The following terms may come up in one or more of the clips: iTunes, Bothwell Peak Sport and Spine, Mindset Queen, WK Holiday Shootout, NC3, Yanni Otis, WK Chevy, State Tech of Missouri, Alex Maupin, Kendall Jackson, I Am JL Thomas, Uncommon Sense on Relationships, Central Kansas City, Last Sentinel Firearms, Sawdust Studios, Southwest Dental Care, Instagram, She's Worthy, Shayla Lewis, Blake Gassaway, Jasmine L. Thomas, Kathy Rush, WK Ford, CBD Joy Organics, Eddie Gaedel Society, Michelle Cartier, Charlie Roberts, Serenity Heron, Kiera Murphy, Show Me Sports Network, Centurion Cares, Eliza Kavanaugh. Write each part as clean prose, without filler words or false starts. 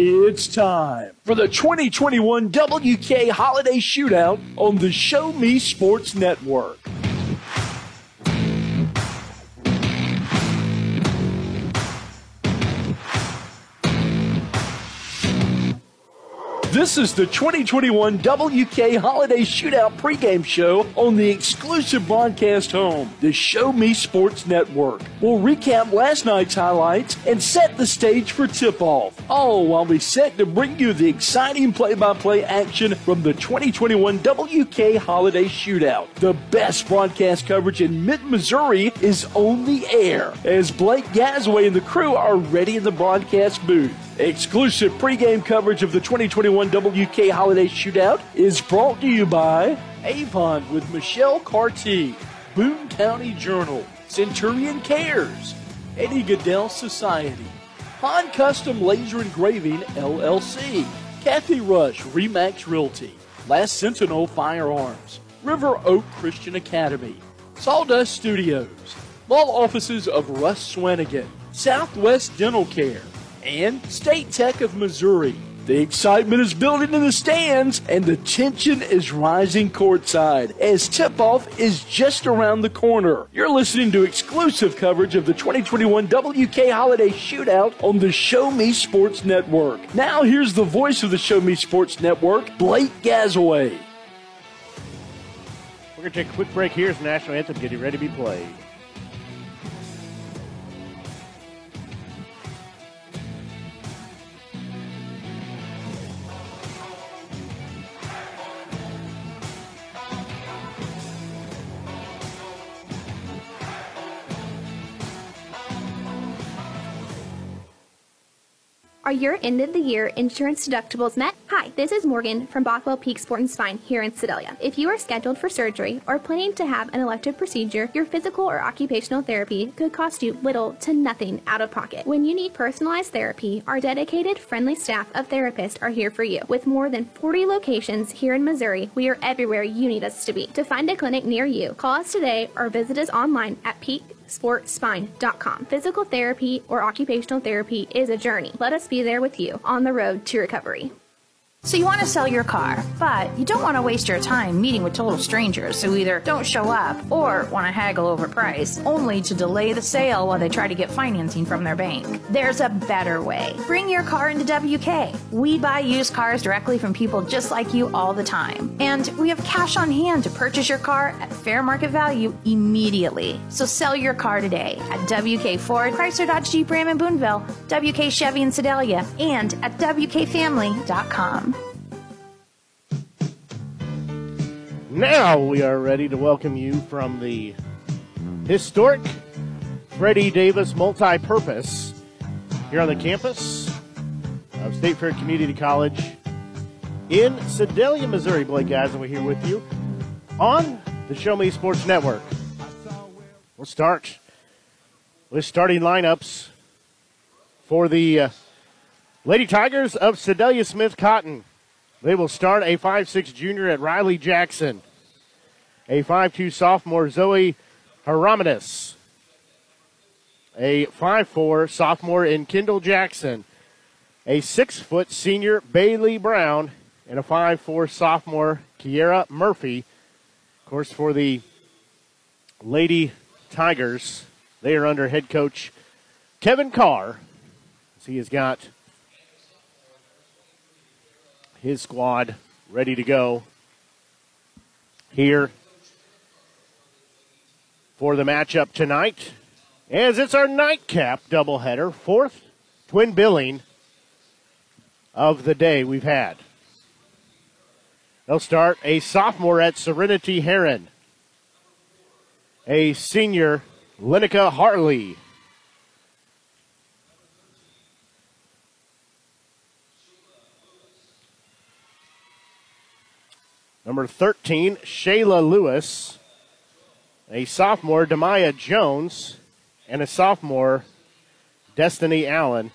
It's time for the 2021 WK Holiday Shootout on the Show Me Sports Network. This is the 2021 WK Holiday Shootout pregame show on the exclusive broadcast home, the Show Me Sports Network. We'll recap last night's highlights and set the stage for tip-off, all while we set to bring you the exciting play-by-play action from the 2021 WK Holiday Shootout. The best broadcast coverage in mid-Missouri is on the air, as Blake Gassaway and the crew are ready in the broadcast booth. Exclusive pregame coverage of the 2021 WK Holiday Shootout is brought to you by Avon with Michelle Cartier, Boone County Journal, Centurion Cares, Eddie Gaedel Society, Han Custom Laser Engraving, LLC, Kathy Rush, Remax Realty, Last Sentinel Firearms, River Oak Christian Academy, Sawdust Studios, Law Offices of Russ Swanigan, Southwest Dental Care, and State Tech of Missouri. The excitement is building in the stands, and the tension is rising courtside as tip-off is just around the corner. You're listening to exclusive coverage of the 2021 WK Holiday Shootout on the Show Me Sports Network. Now here's the voice of the Show Me Sports Network, Blake Gassaway. We're going to take a quick break here as the National Anthem getting ready to be played. Are your end-of-the-year insurance deductibles met? Hi, this is Morgan from Bothwell Peak Sport and Spine here in Sedalia. If you are scheduled for surgery or planning to have an elective procedure, your physical or occupational therapy could cost you little to nothing out of pocket. When you need personalized therapy, our dedicated, friendly staff of therapists are here for you. With more than 40 locations here in Missouri, we are everywhere you need us to be. To find a clinic near you, call us today or visit us online at peaksportspine.com. Physical therapy or occupational therapy is a journey. Let us be there with you on the road to recovery. So you want to sell your car, but you don't want to waste your time meeting with total strangers who either don't show up or want to haggle over price, only to delay the sale while they try to get financing from their bank. There's a better way. Bring your car into WK. We buy used cars directly from people just like you all the time. And we have cash on hand to purchase your car at fair market value immediately. So sell your car today at WK Ford, Chrysler Dodge Jeep Ram in Booneville, WK Chevy in Sedalia, and at WKFamily.com. Now we are ready to welcome you from the historic Freddie Davis multi-purpose here on the campus of State Fair Community College in Sedalia, Missouri. Blake Gassaway here with you on the Show Me Sports Network. We'll start with starting lineups for the Lady Tigers of Sedalia Smith Cotton. They will start a 5'6 junior at Riley Jackson, a 5'2 sophomore Zoe Hieronymus, a 5'4 sophomore in Kendall Jackson, a 6' senior Bailey Brown, and a 5'4 sophomore Kiera Murphy. Of course, for the Lady Tigers, they are under head coach Kevin Carr, as he has got his squad ready to go here for the matchup tonight, as it's our nightcap doubleheader, fourth twin billing of the day we've had. They'll start a sophomore at Serenity Heron, a senior Lineika Hartley, Number 13, Shayla Lewis. A sophomore, Demaya Jones. And a sophomore, Destiny Allen.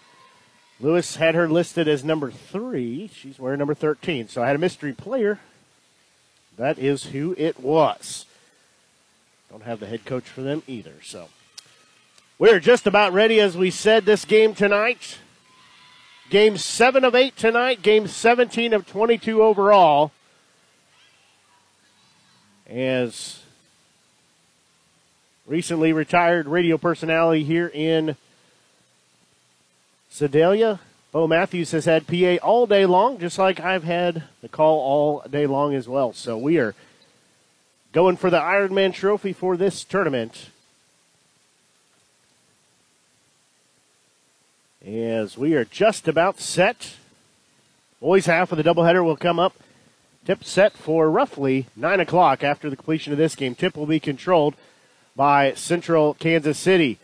Lewis had her listed as number 3. She's wearing number 13. So I had a mystery player. That is who it was. Don't have the head coach for them either. So we're just about ready, as we said, this game tonight. Game 7 of 8 tonight. Game 17 of 22 overall. As recently retired radio personality here in Sedalia, Bo Matthews has had PA all day long, just like I've had the call all day long as well. So we are going for the Ironman Trophy for this tournament, as we are just about set. Boys half of the doubleheader will come up. Tip set for roughly 9 o'clock after the completion of this game. Tip will be controlled by Central Kansas City,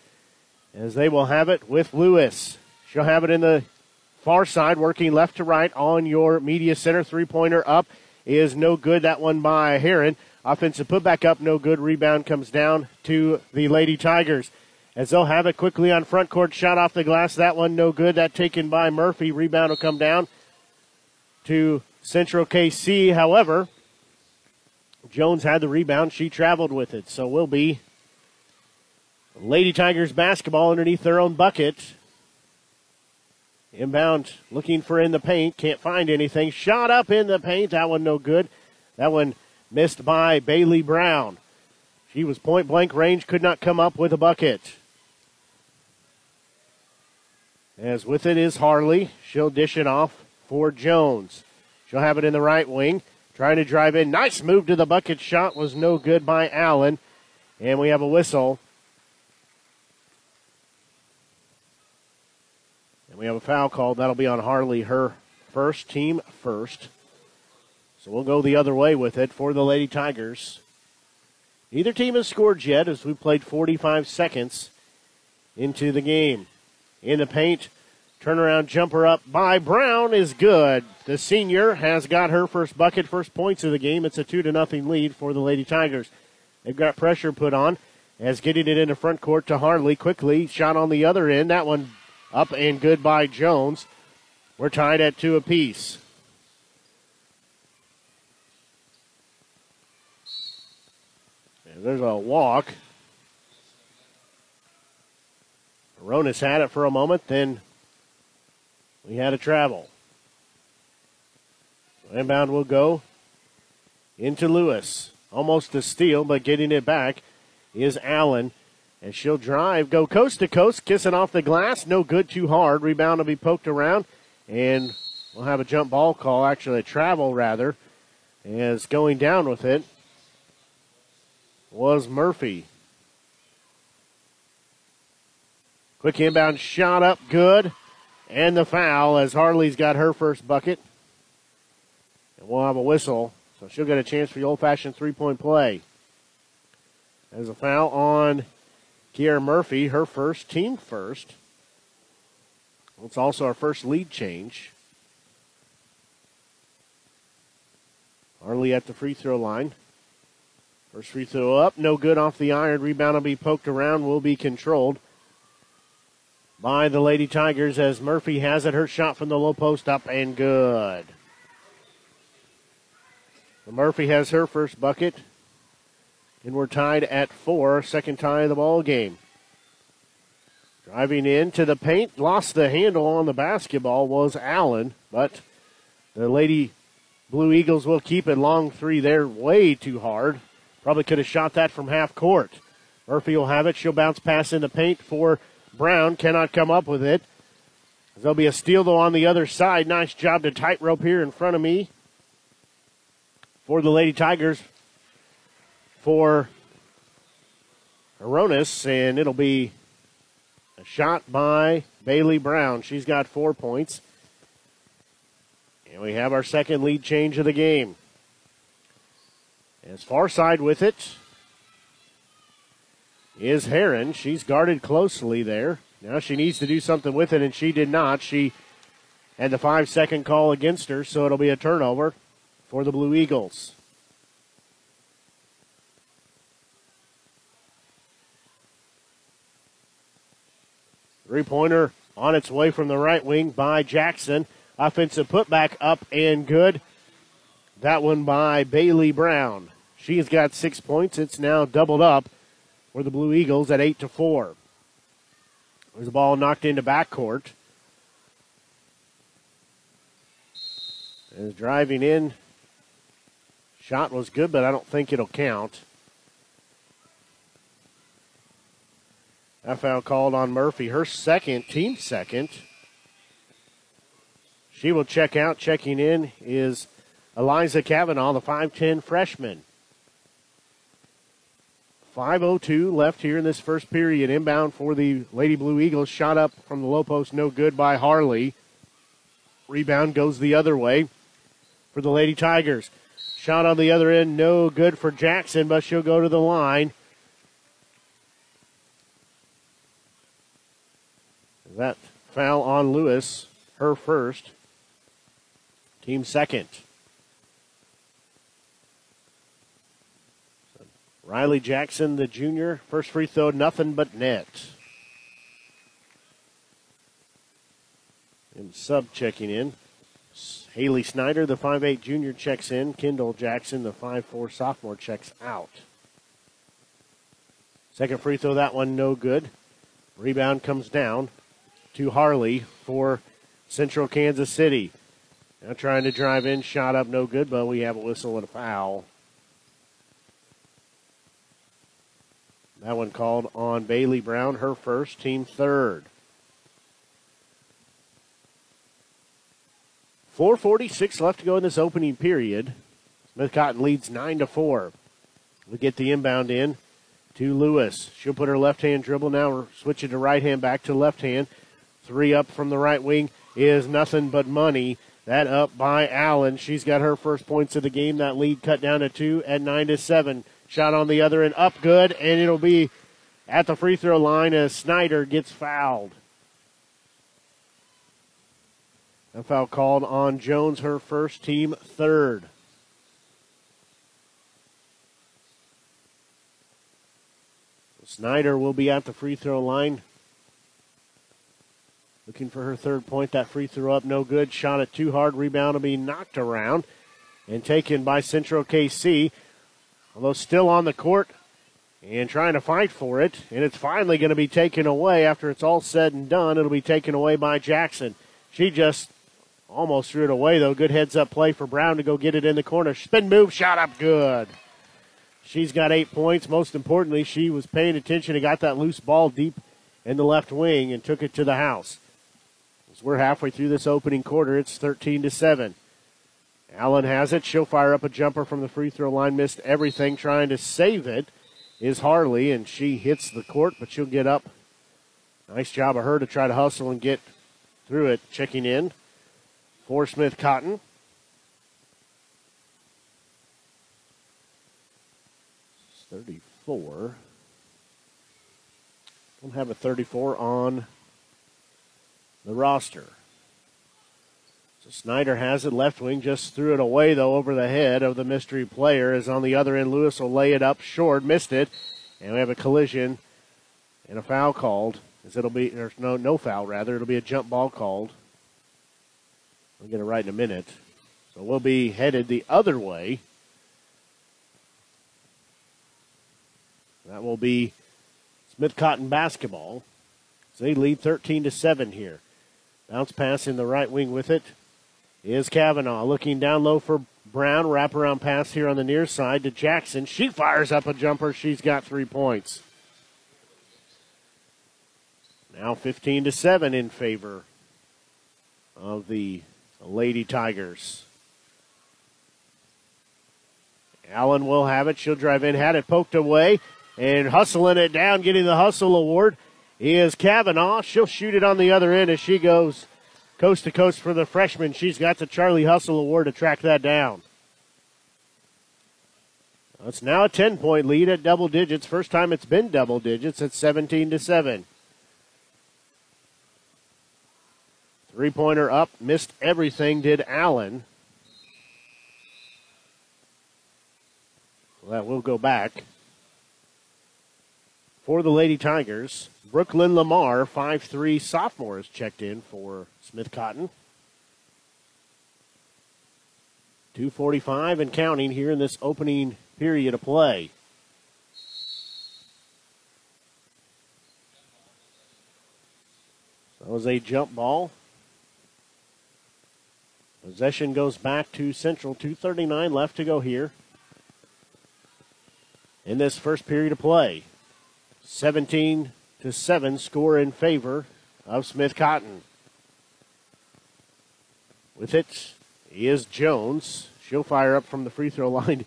as they will have it with Lewis. She'll have it in the far side, working left to right on your media center. Three-pointer up is no good. That one by Heron. Offensive putback up, no good. Rebound comes down to the Lady Tigers, as they'll have it quickly on front court. Shot off the glass. That one no good. That taken by Murphy. Rebound will come down to Central KC. However, Jones had the rebound. She traveled with it. So will be Lady Tigers basketball underneath their own bucket. Inbound, looking for in the paint. Can't find anything. Shot up in the paint. That one no good. That one missed by Bailey Brown. She was point-blank range, could not come up with a bucket. As with it is Harley. She'll dish it off for Jones. She'll have it in the right wing. Trying to drive in. Nice move to the bucket. Shot was no good by Allen. And we have a whistle. And we have a foul called. That'll be on Harley, her first, team first. So we'll go the other way with it for the Lady Tigers. Neither team has scored yet, as we played 45 seconds into the game. In the paint, turnaround jumper up by Brown is good. The senior has got her first bucket, first points of the game. It's a 2-0 lead for the Lady Tigers. They've got pressure put on, as getting it into front court to Harley quickly. Shot on the other end. That one up and good by Jones. We're tied at 2 apiece. And there's a walk. Aronis had it for a moment, then we had a travel. Inbound will go into Lewis. Almost a steal, but getting it back is Allen. And she'll drive, go coast to coast, kissing off the glass. No good, too hard. Rebound will be poked around. And we'll have a jump ball call, actually a travel rather, as going down with it was Murphy. Quick inbound shot up, good. And the foul, as Harley's got her first bucket. And we'll have a whistle, so she'll get a chance for the old-fashioned three-point play. There's a foul on Kiera Murphy, her first, team first. Well, it's also our first lead change. Harley at the free throw line. First free throw up, no good off the iron. Rebound will be poked around, will be controlled by the Lady Tigers, as Murphy has it. Her shot from the low post up and good. Murphy has her first bucket, and we're tied at 4, second tie of the ball game. Driving into the paint, lost the handle on the basketball was Allen, but the Lady Blue Eagles will keep it. Long three there, way too hard. Probably could have shot that from half court. Murphy will have it. She'll bounce pass in the paint for Brown, cannot come up with it. There'll be a steal, though, on the other side. Nice job to tightrope here in front of me for the Lady Tigers for Aronis, and it'll be a shot by Bailey Brown. She's got 4 points. And we have our second lead change of the game. As far side with it is Heron. She's guarded closely there. Now she needs to do something with it, and she did not. She had the 5-second call against her, so it'll be a turnover for the Blue Eagles. Three-pointer on its way from the right wing by Jackson. Offensive putback up and good. That one by Bailey Brown. She's got 6 points. It's now doubled up for the Blue Eagles at 8-4. There's a ball knocked into backcourt. Is driving in. Shot was good, but I don't think it'll count. That foul called on Murphy, her second, team second. She will check out. Checking in is Eliza Kavanaugh, the 5'10 freshman. 5:02 left here in this first period. Inbound for the Lady Blue Eagles. Shot up from the low post, no good by Harley. Rebound goes the other way for the Lady Tigers. Shot on the other end, no good for Jackson, but she'll go to the line. That foul on Lewis, her first, team second. So Riley Jackson, the junior, first free throw, nothing but net. And sub checking in. Haley Snyder, the 5'8 junior, checks in. Kendall Jackson, the 5'4 sophomore, checks out. Second free throw, that one no good. Rebound comes down to Harley for Central Kansas City. Now trying to drive in, shot up, no good, but we have a whistle and a foul. That one called on Bailey Brown, her first, team third. 4:46 left to go in this opening period. Smith Cotton leads 9-4. We get the inbound in to Lewis. She'll put her left-hand dribble now, switch it to right-hand, back to left-hand. Three up from the right wing is nothing but money. That up by Allen. She's got her first points of the game. That lead cut down to two at 9-7. Shot on the other end, up good, and it'll be at the free throw line as Snyder gets fouled. A foul called on Jones, her first, team third. Snyder will be at the free throw line. Looking for her third point. That free throw up, no good. Shot it too hard. Rebound will be knocked around and taken by Central KC. Although still on the court and trying to fight for it. And it's finally going to be taken away. After it's all said and done, it'll be taken away by Jackson. She just almost threw it away, though. Good heads-up play for Brown to go get it in the corner. Spin move, shot up, good. She's got 8 points. Most importantly, she was paying attention and got that loose ball deep in the left wing and took it to the house. As we're halfway through this opening quarter, it's 13-7. Allen has it. She'll fire up a jumper from the free throw line. Missed everything. Trying to save it is Harley, and she hits the court, but she'll get up. Nice job of her to try to hustle and get through it. Checking in for Smith Cotton. It's 34. Don't have a 34 on the roster. So Snyder has it. Left wing just threw it away, though, over the head of the mystery player. Is on the other end. Lewis will lay it up short. Missed it. And we have a collision and a foul called. There's no foul, rather. It'll be a jump ball called. We'll get it right in a minute. So we'll be headed the other way. That will be Smith Cotton basketball. So they lead 13-7 here. Bounce pass in the right wing with it is Kavanaugh. Looking down low for Brown. Wraparound pass here on the near side to Jackson. She fires up a jumper. She's got 3 points. Now 15-7 in favor of the Lady Tigers. Allen will have it. She'll drive in. Had it poked away and hustling it down, getting the hustle award is Kavanaugh. She'll shoot it on the other end as she goes coast to coast for the freshman. She's got the Charlie Hustle award to track that down. It's now a 10-point lead at double digits. First time it's been double digits at 17-7. Three-pointer up, missed everything, did Allen. Well, that will go back. For the Lady Tigers, Brooklyn Lamar, 5'3", sophomore, has checked in for Smith Cotton. 2:45 and counting here in this opening period of play. That was a jump ball. Possession goes back to Central. 2:39 left to go here in this first period of play. 17-7 score in favor of Smith Cotton. With it is Jones. She'll fire up from the free throw line.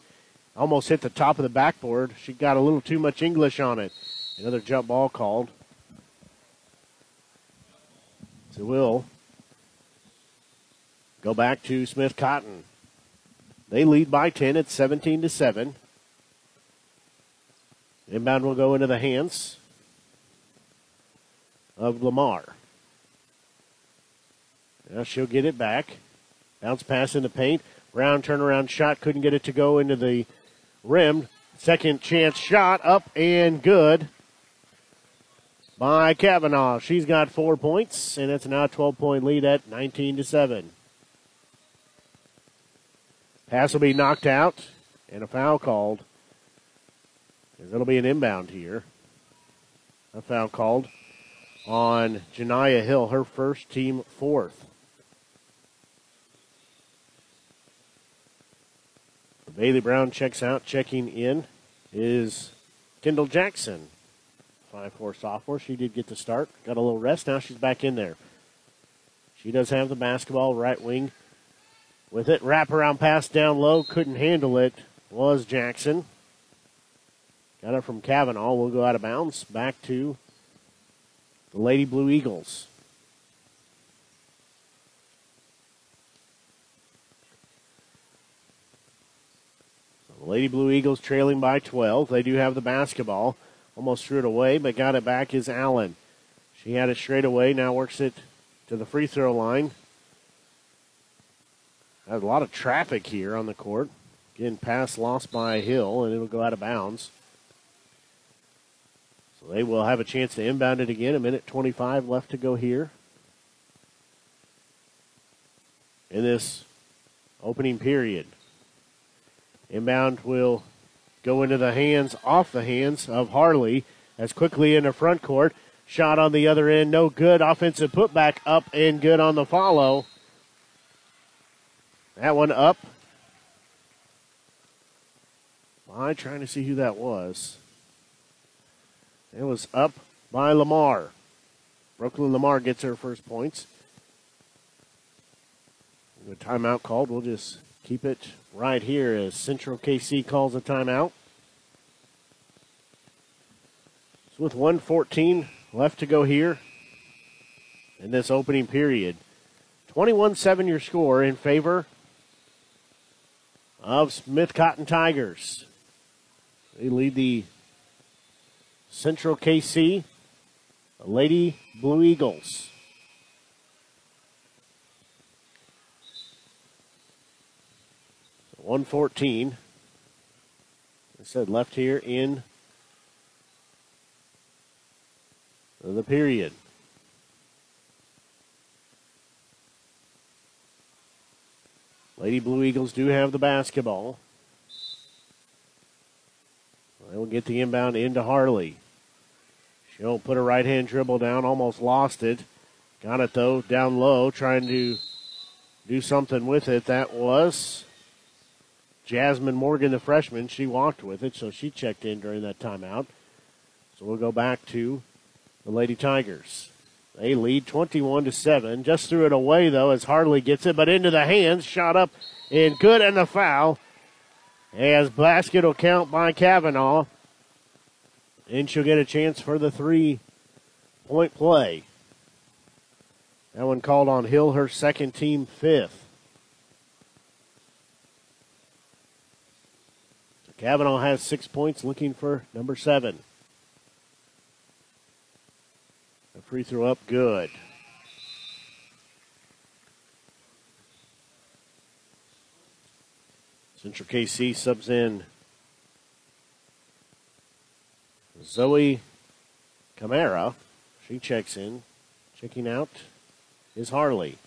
Almost hit the top of the backboard. She got a little too much English on it. Another jump ball called. So we'll go back to Smith Cotton. They lead by 10 at 17-7. Inbound will go into the hands of Lamar. Now she'll get it back. Bounce pass in the paint. Brown turnaround shot. Couldn't get it to go into the rim. Second chance shot up and good by Kavanaugh. She's got 4 points, and it's now a 12-point lead at 19-7. Pass will be knocked out, and a foul called. It'll be an inbound here. A foul called on Janiyah Hill, her first, team fourth. Bailey Brown checks out. Checking in is Kendall Jackson, 5'4" sophomore. She did get the start. Got a little rest. Now she's back in there. She does have the basketball, right wing with it. Wraparound pass down low. Couldn't handle it. Was Jackson. Got it from Kavanaugh. We'll go out of bounds. Back to the Lady Blue Eagles. So the Lady Blue Eagles trailing by 12. They do have the basketball. Almost threw it away, but got it back is Allen. She had it straight away. Now works it to the free throw line. Had a lot of traffic here on the court. Again, pass lost by Hill, and it'll go out of bounds. They will have a chance to inbound it again. 1:25 left to go here in this opening period. Inbound will go into the hands, off the hands of Harley as quickly into front court. Shot on the other end, no good. Offensive putback up and good on the follow. That one up. I'm trying to see who that was. It was up by Lamar. Brooklyn Lamar gets her first points. The timeout called. We'll just keep it right here as Central KC calls a timeout. So with 1:14 left to go here in this opening period, 21-7 your score in favor of Smith Cotton Tigers. They lead the Central KC, Lady Blue Eagles. So 1:14. I said left here in the period. Lady Blue Eagles do have the basketball. They will get the inbound into Harley. She'll put a right-hand dribble down, almost lost it. Got it, though, down low, trying to do something with it. That was Jasmine Morgan, the freshman. She walked with it, so she checked in during that timeout. So we'll go back to the Lady Tigers. They lead 21-7. Just threw it away, though, as Harley gets it, but into the hands, shot up, and good, and the foul. As basket will count by Kavanaugh. And she'll get a chance for the three-point play. That one called on Hill, her second, team fifth. So Kavanaugh has 6 points, looking for number seven. A free throw up, good. Central KC subs in Zoe Camara. She checks in. Checking out is Harley.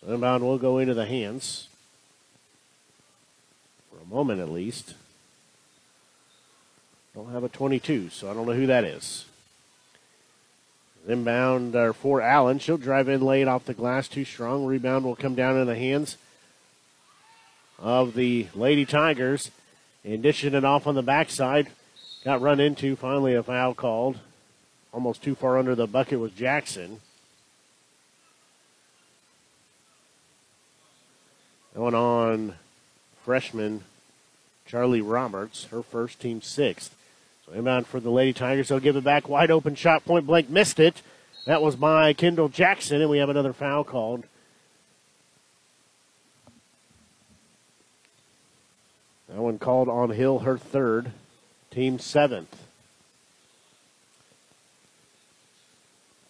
So inbound will go into the hands. For a moment at least. Don't have a 22, so I don't know who that is. Inbound for Allen. She'll drive in late off the glass. Too strong. Rebound will come down in the hands of the Lady Tigers. And dishing it off on the backside. Got run into. Finally a foul called. Almost too far under the bucket was Jackson. Going on freshman Charlie Roberts. Her first, team sixth. So inbound for the Lady Tigers. They'll give it back. Wide open shot. Point blank. Missed it. That was by Kendall Jackson. And we have another foul called. That one called on Hill. Her third. Team seventh.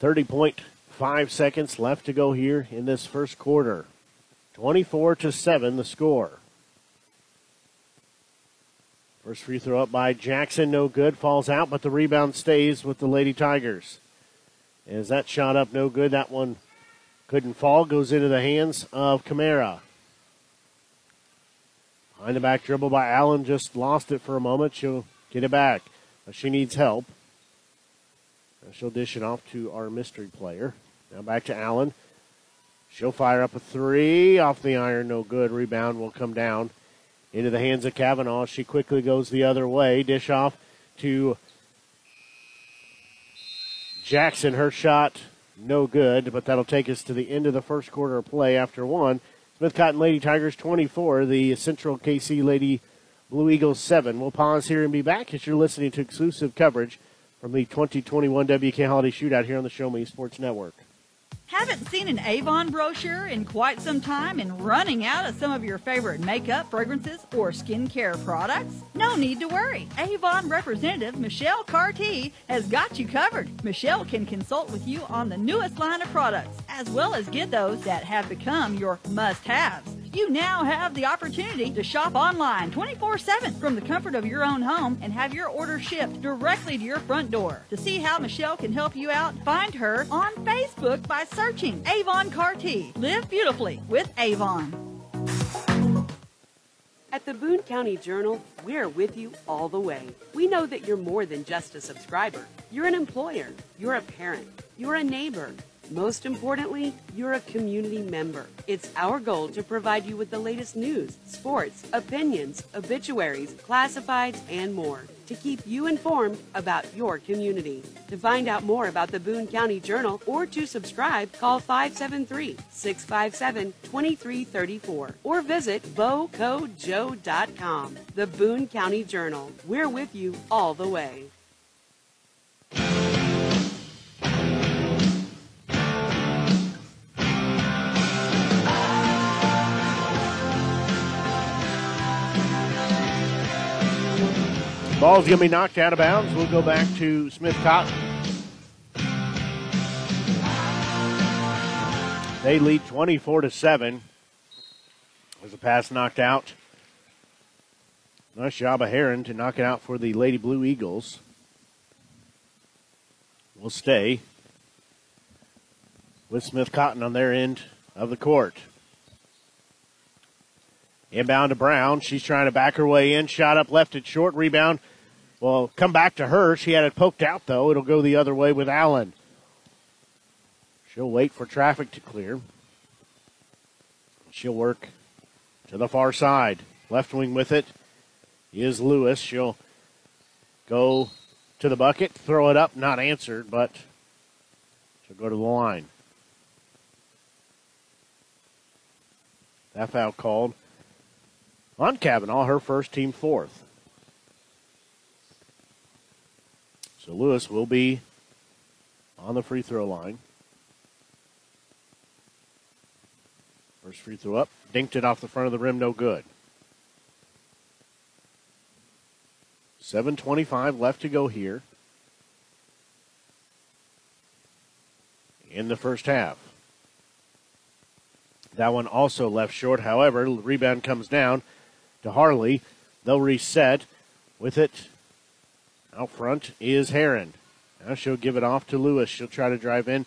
30.5 seconds left to go here in this first quarter. 24-7 the score. First free throw up by Jackson. No good. Falls out, but the rebound stays with the Lady Tigers. As that shot up, no good. That one couldn't fall. Goes into the hands of Camara. Behind the back dribble by Allen. Just lost it for a moment. She'll get it back. But she needs help. She'll dish it off to our mystery player. Now back to Allen. She'll fire up a three. Off the iron. No good. Rebound will come down. Into the hands of Kavanaugh. She quickly goes the other way. Dish off to Jackson. Her shot, no good, but that'll take us to the end of the first quarter of play after one. Smith Cotton Lady Tigers 24, the Central KC Lady Blue Eagles 7. We'll pause here and be back as you're listening to exclusive coverage from the 2021 WK Holiday Shootout here on the Show Me Sports Network. Haven't seen an Avon brochure in quite some time and running out of some of your favorite makeup, fragrances, or skincare products? No need to worry. Avon representative Michelle Cartier has got you covered. Michelle can consult with you on the newest line of products, as well as get those that have become your must-haves. You now have the opportunity to shop online 24/7 from the comfort of your own home and have your order shipped directly to your front door. To see how Michelle can help you out, find her on Facebook by searching Avon Cartier. Live beautifully with Avon. At the Boone County Journal, we're with you all the way. We know that you're more than just a subscriber. You're an employer. You're a parent. You're a neighbor. Most importantly, you're a community member. It's our goal to provide you with the latest news, sports, opinions, obituaries, classifieds, and more to keep you informed about your community. To find out more about the Boone County Journal or to subscribe, call 573-657-2334 or visit bocojo.com. The Boone County Journal. We're with you all the way. Ball's going to be knocked out of bounds. We'll go back to Smith Cotton. They lead 24-7. There's a pass knocked out. Nice job of Heron to knock it out for the Lady Blue Eagles. We'll stay with Smith Cotton on their end of the court. Inbound to Brown. She's trying to back her way in. Shot up, left it short. Rebound. Well, come back to her. She had it poked out, though. It'll go the other way with Allen. She'll wait for traffic to clear. She'll work to the far side. Left wing with it is Lewis. She'll go to the bucket, throw it up. Not answered, but she'll go to the line. That foul called on Kavanaugh, her first, team fourth. So Lewis will be on the free throw line. First free throw up. Dinked it off the front of the rim. No good. 7:25 left to go here in the first half. That one also left short. However, rebound comes down to Harley. They'll reset with it. Out front is Heron. Now she'll give it off to Lewis. She'll try to drive in.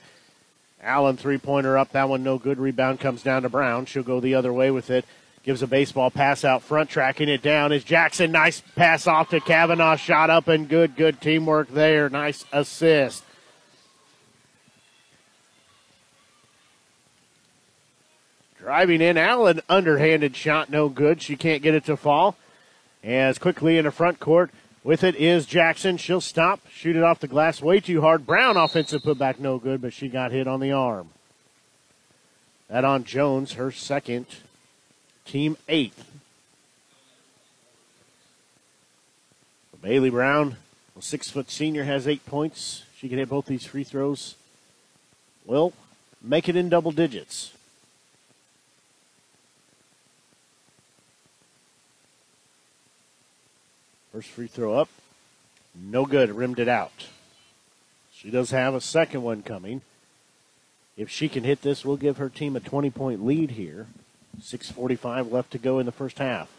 Allen, three-pointer up. That one no good. Rebound comes down to Brown. She'll go the other way with it. Gives a baseball pass out front. Tracking it down is Jackson. Nice pass off to Kavanaugh. Shot up and good. Good teamwork there. Nice assist. Driving in, Allen, underhanded shot, no good. She can't get it to fall. As quickly in the front court with it is Jackson. She'll stop, shoot it off the glass way too hard. Brown offensive putback, no good, but she got hit on the arm. That on Jones, her second, team eighth. Bailey Brown, a 6-foot senior, has 8 points. She can hit both these free throws. Will make it in double digits. First free throw up, no good, rimmed it out. She does have a second one coming. If she can hit this, we'll give her team a 20-point lead here. 6:45 left to go in the first half.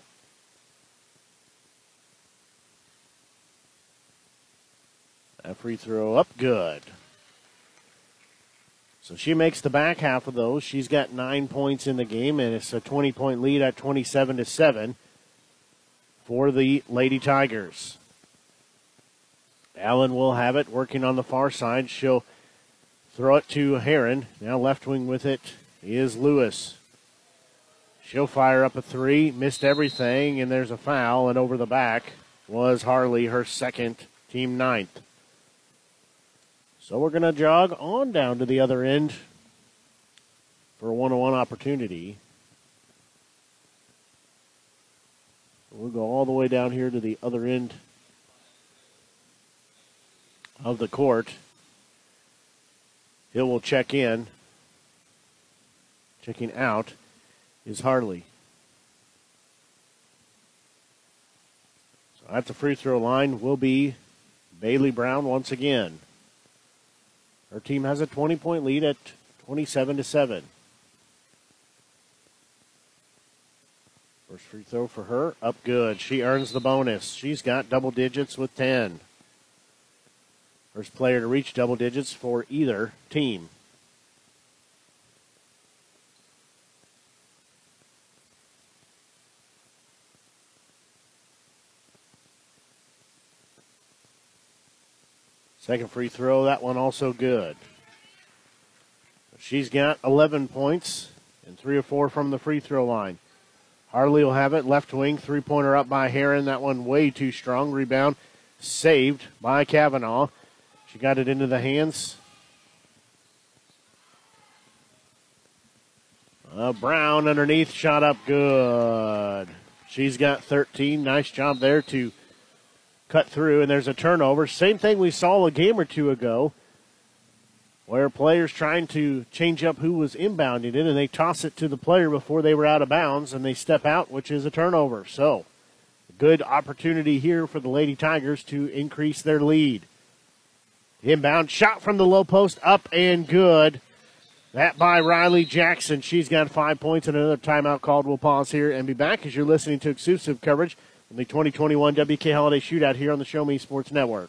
That free throw up, good. So she makes the back half of those. She's got 9 points in the game, and it's a 20-point lead at 27-7. For the Lady Tigers. Allen will have it, working on the far side. She'll throw it to Heron. Now left wing with it is Lewis. She'll fire up a three, missed everything, and there's a foul, and over the back was Harley, her second, team ninth. So we're going to jog on down to the other end for a one-on-one opportunity. We'll go all the way down here to the other end of the court. Hill will check in. Checking out is Harley. So at the free throw line will be Bailey Brown once again. Her team has a 20-point lead at 27-7. First free throw for her, up good. She earns the bonus. She's got double digits with 10. First player to reach double digits for either team. Second free throw, that one also good. She's got 11 points and 3 or 4 from the free throw line. Harley will have it, left wing, three-pointer up by Heron. That one way too strong. Rebound saved by Kavanaugh. She got it into the hands. Brown underneath, shot up good. She's got 13. Nice job there to cut through, and there's a turnover. Same thing we saw a game or two ago where players trying to change up who was inbounding it, and they toss it to the player before they were out of bounds, and they step out, which is a turnover. So, a good opportunity here for the Lady Tigers to increase their lead. Inbound shot from the low post, up and good. That by Riley Jackson. She's got 5 points and another timeout called. We'll pause here and be back as you're listening to exclusive coverage from the 2021 WK Holiday Shootout here on the Show Me Sports Network.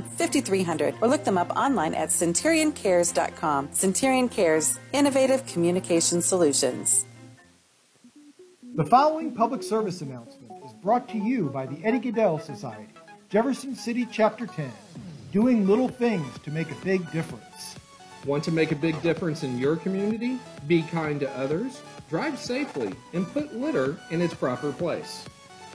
or look them up online at centurioncares.com. Centurion Cares, innovative communication solutions. The following public service announcement is brought to you by the Eddie Gaedel Society, Jefferson City Chapter 10, doing little things to make a big difference. Want to make a big difference in your community? Be kind to others, drive safely, and put litter in its proper place.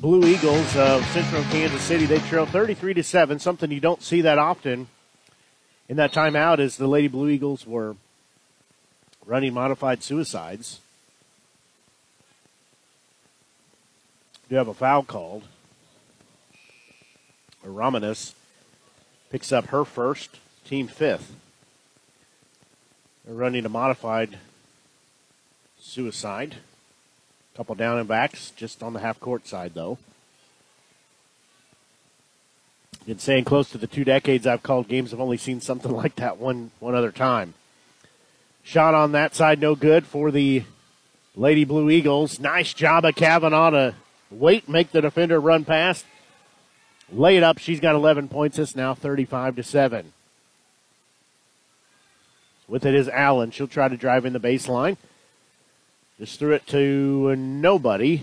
Blue Eagles of Central Kansas City. They trail 33-7, something you don't see that often. In that timeout, as the Lady Blue Eagles were running modified suicides. Do have a foul called. Romanis picks up her first, team fifth. They're running a modified suicide. Couple down and backs, just on the half-court side, though. Been saying close to the 2 decades I've called games, I've only seen something like that one other time. Shot on that side, no good for the Lady Blue Eagles. Nice job of Kavanaugh to wait, make the defender run past. Lay it up. She's got 11 points. It's now 35-7. With it is Allen. She'll try to drive in the baseline. Just threw it to nobody.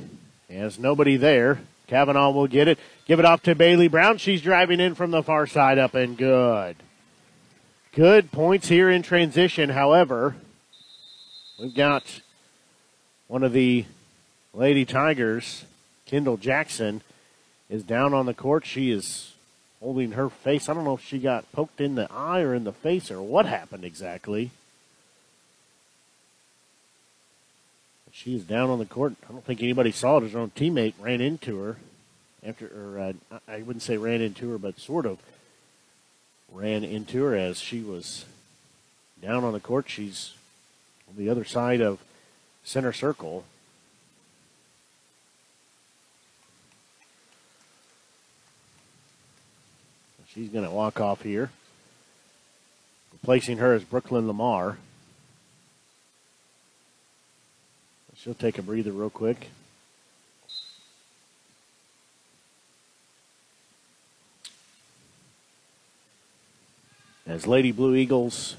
There's nobody there. Kavanaugh will get it. Give it off to Bailey Brown. She's driving in from the far side up and good. Good points here in transition. However, we've got one of the Lady Tigers, Kendall Jackson, is down on the court. She is holding her face. I don't know if she got poked in the eye or in the face or what happened exactly. But she is down on the court. I don't think anybody saw it. Her own teammate ran into her. I wouldn't say ran into her, but sort of ran into her as she was down on the court. She's on the other side of center circle. She's going to walk off here. Replacing her is Brooklyn Lamar. She'll take a breather real quick. As Lady Blue Eagles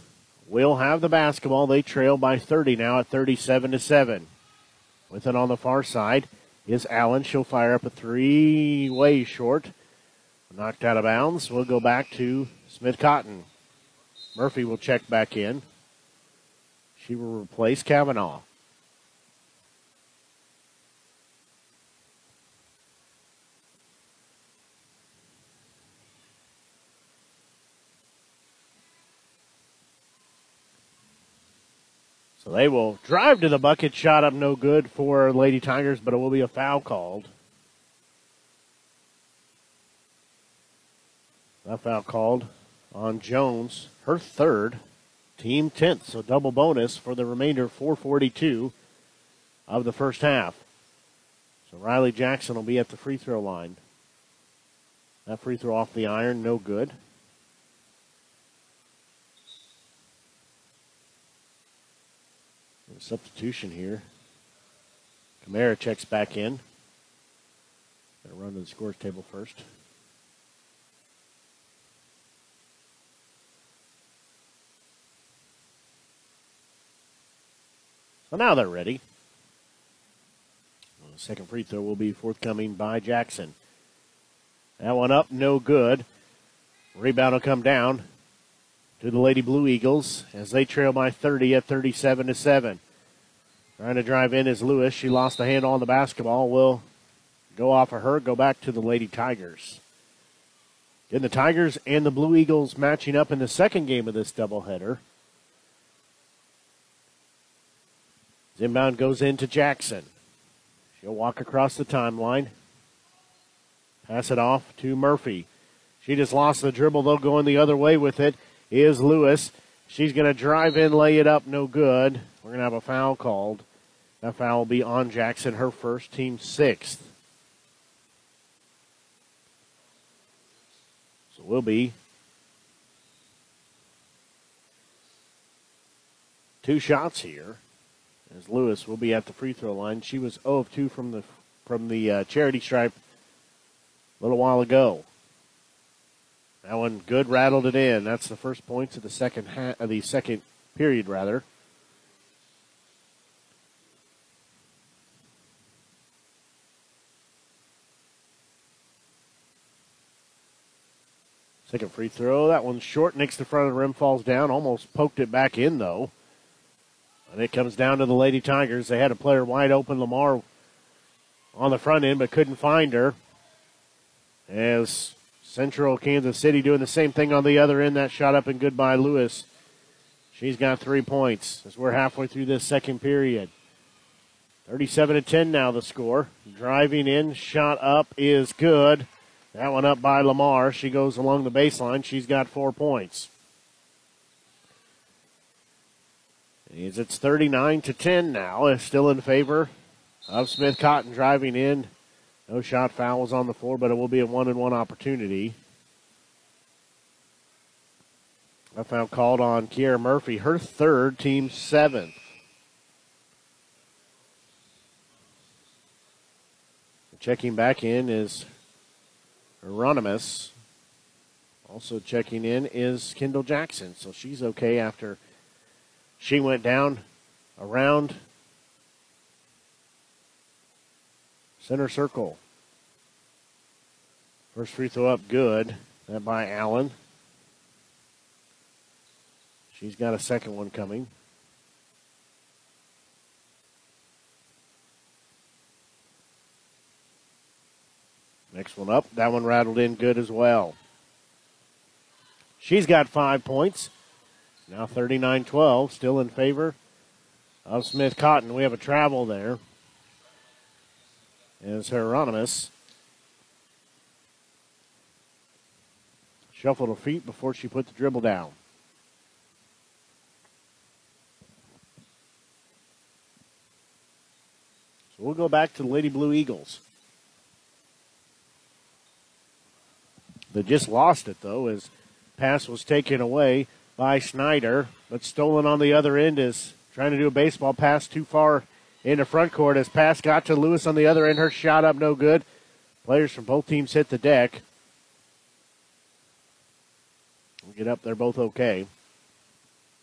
will have the basketball, they trail by 30 now at 37-7. With it on the far side is Allen. She'll fire up a three way short. Knocked out of bounds. We'll go back to Smith Cotton. Murphy will check back in. She will replace Kavanaugh. So they will drive to the bucket. Shot up no good for Lady Tigers, but it will be a foul called. That foul called on Jones, her third, team 10th. So double bonus for the remainder, 4:42 of the first half. So Riley Jackson will be at the free throw line. That free throw off the iron, no good. Substitution here. Kamara checks back in. Gonna run to the scores table first. So now they're ready. Well, the second free throw will be forthcoming by Jackson. That one up, no good. Rebound will come down to the Lady Blue Eagles as they trail by 30 at 37-7. Trying to drive in is Lewis. She lost the handle on the basketball. Will go off of her, go back to the Lady Tigers. Then the Tigers and the Blue Eagles matching up in the second game of this doubleheader. Inbound goes into Jackson. She'll walk across the timeline. Pass it off to Murphy. She just lost the dribble, though, going the other way with it is Lewis. She's going to drive in, lay it up, no good. We're going to have a foul called. That foul will be on Jackson, her first, team 6th. So we'll be 2 shots here. As Lewis will be at the free throw line. She was 0 of 2 from the charity stripe a little while ago. That one good, rattled it in. That's the first points of the second period rather. Second free throw. That one's short, nicks the front of the rim, falls down. Almost poked it back in though. And it comes down to the Lady Tigers. They had a player wide open. Lamar on the front end, but couldn't find her. As Central Kansas City doing the same thing on the other end. That shot up and good by Lewis. She's got 3 points as we're halfway through this second period. 37-10 now the score. Driving in, shot up is good. That one up by Lamar. She goes along the baseline. She's got 4 points. It's 39-10 now. It's still in favor of Smith Cotton driving in. No shot, fouls on the floor, but it will be a 1-and-1 opportunity. A foul called on Kiera Murphy, her third, team seventh. Checking back in is Hieronymus. Also checking in is Kendall Jackson. So she's okay after she went down around center circle. First free throw up good. That by Allen. She's got a second one coming. Next one up. That one rattled in good as well. She's got 5 points. Now 39-12, still in favor of Smith Cotton. We have a travel there. As Hieronymus shuffled her feet before she put the dribble down. So we'll go back to the Lady Blue Eagles. They just lost it, though, as pass was taken away by Snyder, but stolen on the other end is trying to do a baseball pass too far in the front court as pass got to Lewis on the other end. Her shot up no good. Players from both teams hit the deck. We get up, they're both okay.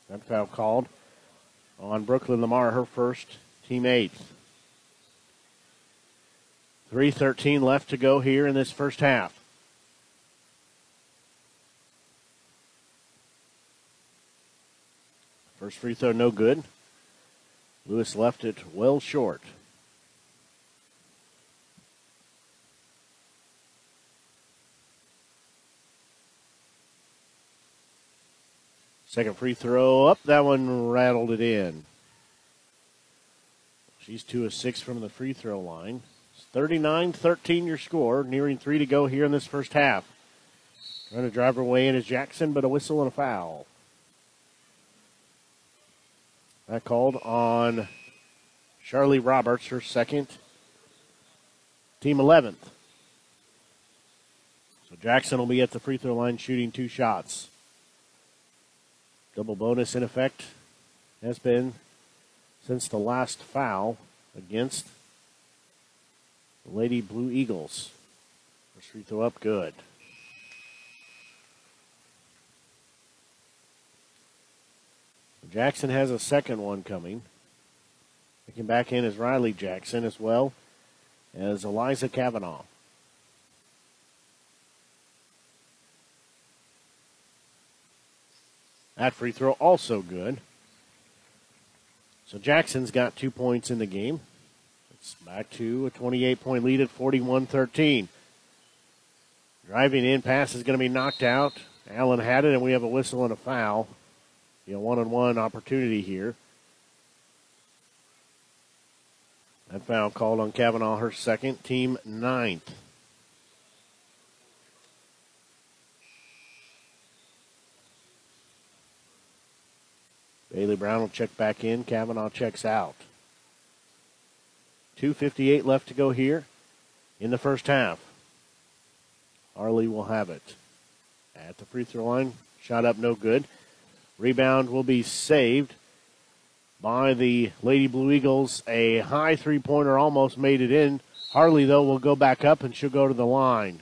That foul called on Brooklyn Lamar, her first, team eighth. 3:13 left to go here in this first half. First free throw, no good. Lewis left it well short. Second free throw up. That one rattled it in. She's 2 of 6 from the free throw line. It's 39-13 your score. Nearing 3 to go here in this first half. Trying to drive her way in is Jackson, but a whistle and a foul. That called on Charlie Roberts, her second, team 11th. So Jackson will be at the free throw line shooting 2 shots. Double bonus in effect has been since the last foul against the Lady Blue Eagles. First free throw up, good. Jackson has a second one coming. Looking back in is Riley Jackson as well as Eliza Kavanaugh. That free throw also good. So Jackson's got 2 points in the game. It's back to a 28-point lead at 41-13. Driving in, pass is going to be knocked out. Allen had it, and we have a whistle and a foul. A 1-on-1 opportunity here. That foul called on Kavanaugh, her second, team 9th. Bailey Brown will check back in. Kavanaugh checks out. 2:58 left to go here in the first half. Arley will have it. At the free throw line, shot up no good. Rebound will be saved by the Lady Blue Eagles. A high three-pointer almost made it in. Harley, though, will go back up, and she'll go to the line.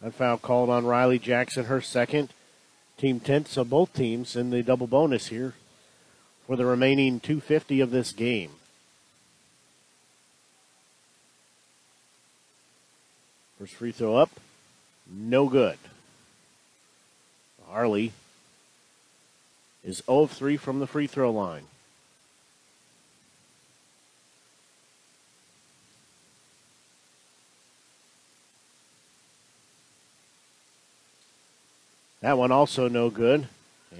That foul called on Riley Jackson, her second, team 10th. So both teams in the double bonus here for the remaining 2:50 of this game. First free throw up. No good. Harley is 0 of 3 from the free throw line. That one also no good,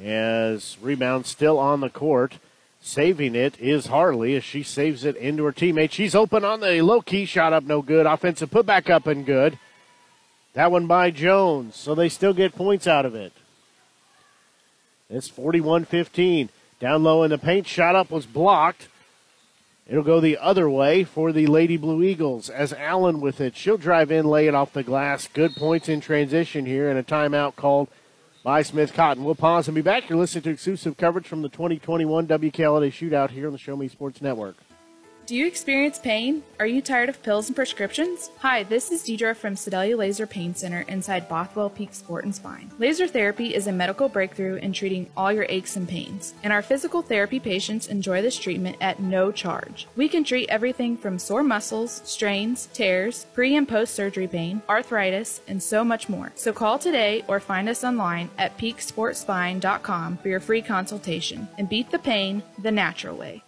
as rebound still on the court. Saving it is Harley as she saves it into her teammate. She's open on the low-key shot up, no good. Offensive putback up and good. That one by Jones, so they still get points out of it. It's 41-15. Down low in the paint, shot up was blocked. It'll go the other way for the Lady Blue Eagles as Allen with it. She'll drive in, lay it off the glass. Good points in transition here and a timeout called by Smith Cotton. We'll pause and be back. You're listening to exclusive coverage from the 2021 WK Holiday Shootout here on the Show Me Sports Network. Do you experience pain? Are you tired of pills and prescriptions? Hi, this is Deidre from Sedalia Laser Pain Center inside Bothwell Peak Sport and Spine. Laser therapy is a medical breakthrough in treating all your aches and pains, and our physical therapy patients enjoy this treatment at no charge. We can treat everything from sore muscles, strains, tears, pre- and post-surgery pain, arthritis, and so much more. So call today or find us online at peaksportspine.com for your free consultation, and beat the pain the natural way.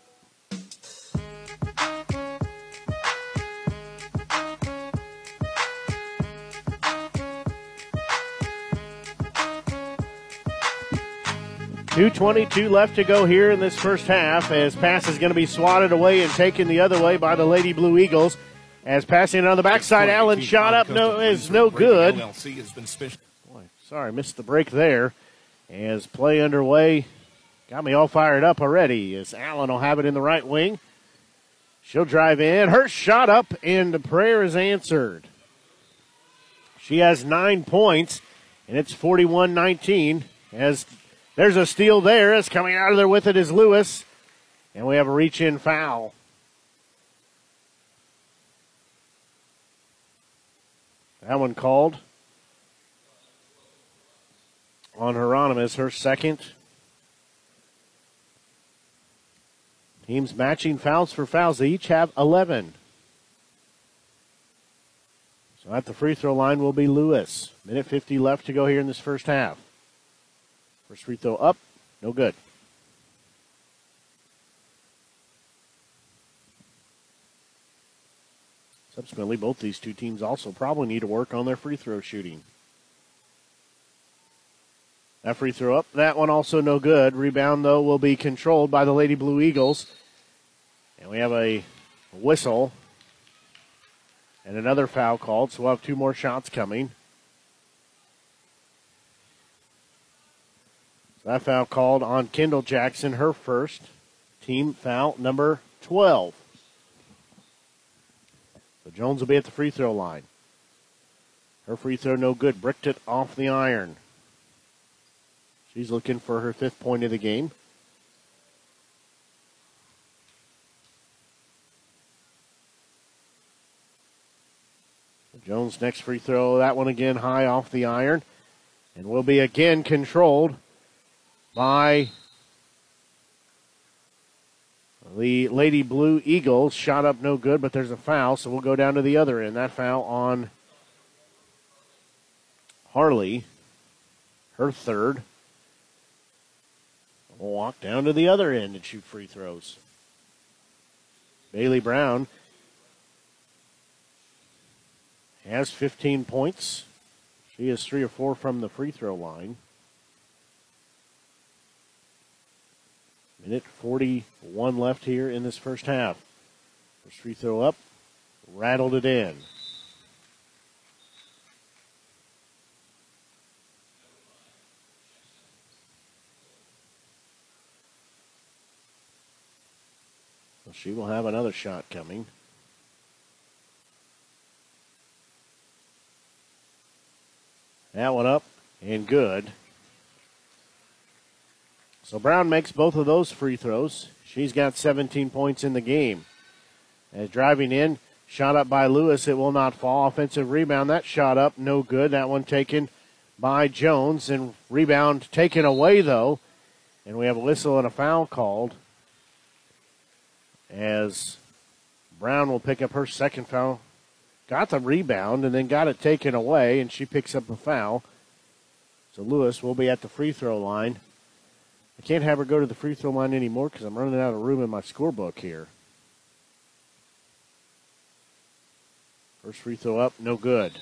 .222 left to go here in this first half as pass is going to be swatted away and taken the other way by the Lady Blue Eagles. As passing on the backside, Allen shot up is no good. Boy, sorry, missed the break there. As play underway, got me all fired up already as Allen will have it in the right wing. She'll drive in. Her shot up and the prayer is answered. She has 9 points and it's 41-19 as... There's a steal there. As coming out of there with it is Lewis. And we have a reach-in foul. That one called on Hieronymus, her second. Teams matching fouls for fouls. They each have 11. So at the free throw line will be Lewis. 1:50 left to go here in this first half. First free throw up, no good. Subsequently, both these two teams also probably need to work on their free throw shooting. That free throw up, that one also no good. Rebound, though, will be controlled by the Lady Blue Eagles. And we have a whistle and another foul called, so we'll have two more shots coming. That foul called on Kendall Jackson, her first, team foul number 12. So Jones will be at the free throw line. Her free throw no good, bricked it off the iron. She's looking for her 5th point of the game. So Jones' next free throw, that one again high off the iron, and will be again controlled by the Lady Blue Eagles. Shot up no good, but there's a foul, so we'll go down to the other end. That foul on Harley, her third. We'll walk down to the other end and shoot free throws. Bailey Brown has 15 points. She is 3 or 4 from the free throw line. 1:41 left here in this first half. First free throw up, rattled it in. Well, she will have another shot coming. That one up and good. So Brown makes both of those free throws. She's got 17 points in the game. As driving in, shot up by Lewis. It will not fall. Offensive rebound. That shot up, no good. That one taken by Jones. And rebound taken away, though. And we have a whistle and a foul called as Brown will pick up her second foul. Got the rebound and then got it taken away, and she picks up a foul. So Lewis will be at the free throw line. I can't have her go to the free throw line anymore because I'm running out of room in my scorebook here. First free throw up, no good.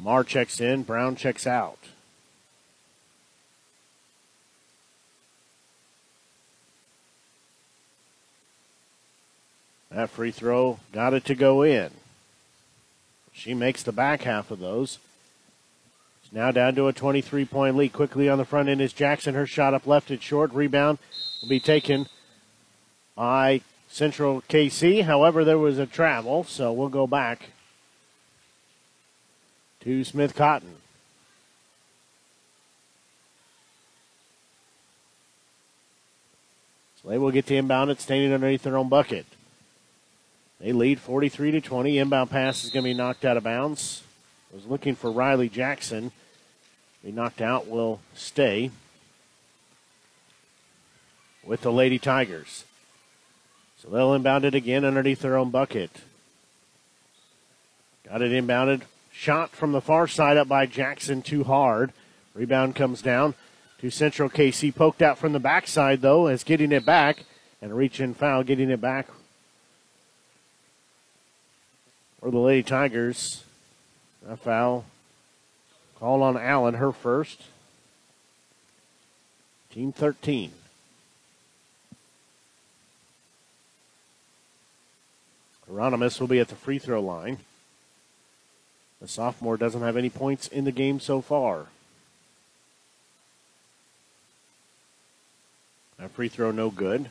Lamar checks in. Brown checks out. That free throw got it to go in. She makes the back half of those. It's now down to a 23-point lead. Quickly on the front end is Jackson. Her shot up left and short. Rebound will be taken by Central KC. However, there was a travel, so we'll go back to Smith-Cotton. So they will get the inbound. It's standing underneath their own bucket. They lead 43-20. Inbound pass is going to be knocked out of bounds. I was looking for Riley Jackson. Be knocked out, will stay with the Lady Tigers. So they'll inbound it again underneath their own bucket. Got it inbounded. Shot from the far side up by Jackson, too hard. Rebound comes down to Central KC. Poked out from the backside, though, as getting it back. And a reach-in foul, getting it back. For the Lady Tigers, a foul called on Allen, her first. Team 13. Hieronymus will be at the free throw line. The sophomore doesn't have any points in the game so far. That free throw no good.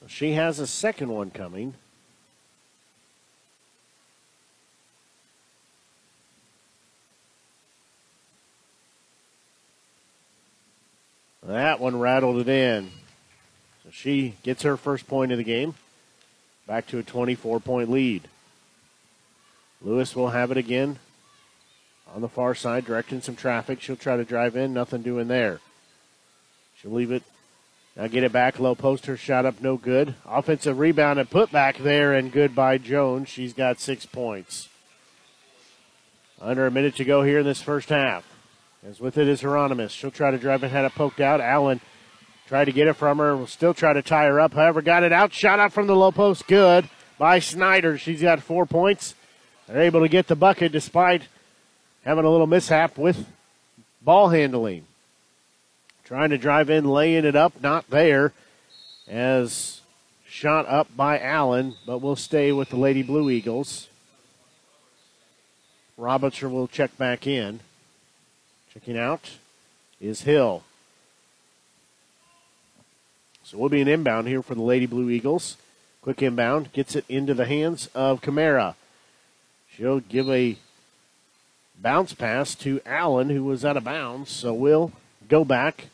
So she has a second one coming. That one rattled it in. So she gets her first point of the game. Back to a 24-point lead. Lewis will have it again on the far side, directing some traffic. She'll try to drive in. Nothing doing there. She'll leave it. Now get it back. Low post. Her shot up. No good. Offensive rebound and put back there and good by Jones. She's got 6 points. Under a minute to go here in this first half. As with it is Hieronymus. She'll try to drive and had it poked out. Allen tried to get it from her. Will still try to tie her up. However, got it out. Shot out from the low post. Good by Snyder. She's got 4 points. They're able to get the bucket despite having a little mishap with ball handling. Trying to drive in, laying it up. Not there. As shot up by Allen, but will stay with the Lady Blue Eagles. Robertson will check back in. Checking out is Hill. So we'll be an inbound here for the Lady Blue Eagles. Quick inbound. Gets it into the hands of Camara. She'll give a bounce pass to Allen, who was out of bounds. So we'll go back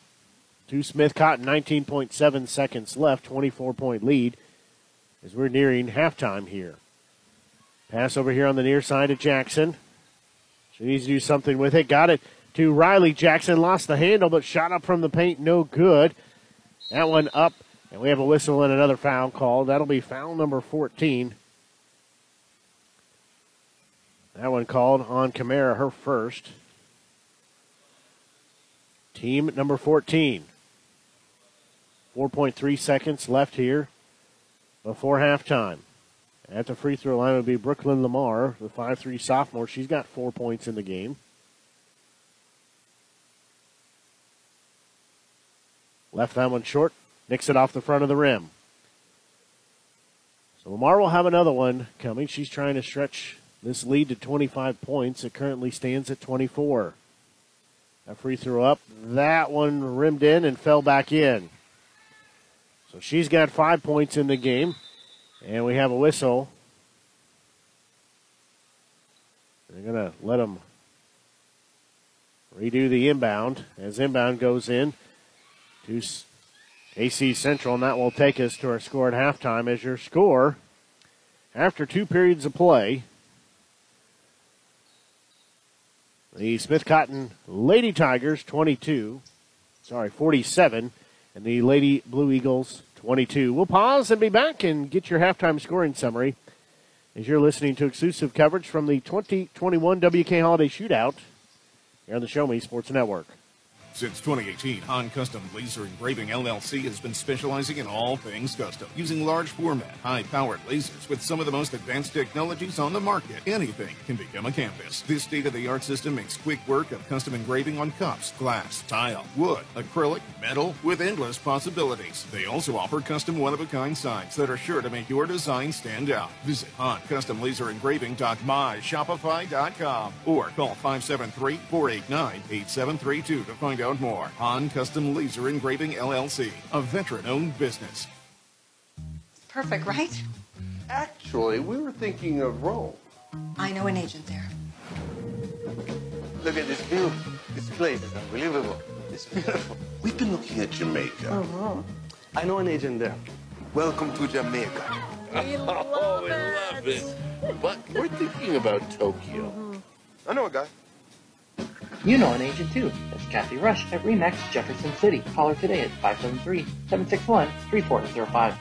to Smith-Cotton. 19.7 seconds left. 24-point lead as we're nearing halftime here. Pass over here on the near side to Jackson. She needs to do something with it. Got it to Riley Jackson, lost the handle, but shot up from the paint, no good. That one up, and we have a whistle and another foul called. That'll be foul number 14. That one called on Camara, her first. Team number 14. 4.3 seconds left here before halftime. At the free throw line would be Brooklyn Lamar, the 5'3" sophomore. She's got 4 points in the game. Left that one short. Nicks it off the front of the rim. So Lamar will have another one coming. She's trying to stretch this lead to 25 points. It currently stands at 24. That free throw up. That one rimmed in and fell back in. So she's got 5 points in the game. And we have a whistle. They're going to let them redo the inbound as inbound goes in to AC Central, and that will take us to our score at halftime as your score after two periods of play. The Smith-Cotton Lady Tigers 47, and the Lady Blue Eagles 22. We'll pause and be back and get your halftime scoring summary as you're listening to exclusive coverage from the 2021 WK Holiday Shootout here on the Show Me Sports Network. Since 2018, Han Custom Laser Engraving LLC has been specializing in all things custom, using large format, high-powered lasers with some of the most advanced technologies on the market. Anything can become a canvas. This state-of-the-art system makes quick work of custom engraving on cups, glass, tile, wood, acrylic, metal, with endless possibilities. They also offer custom one-of-a-kind signs that are sure to make your design stand out. Visit hancustomlaserengraving.myshopify.com or call 573-489-8732 to find out more. Han Custom Laser Engraving LLC, a veteran-owned business. Perfect, right? Actually, we were thinking of Rome. I know an agent there. Look at this view. This place is unbelievable. It's beautiful. We've been looking at Jamaica. Uh-huh. I know an agent there. Welcome to Jamaica. We love it. But we're thinking about Tokyo. Mm-hmm. I know a guy. You know an agent too. That's Kathy Rush at Remax Jefferson City. Call her today at 573-761-3405.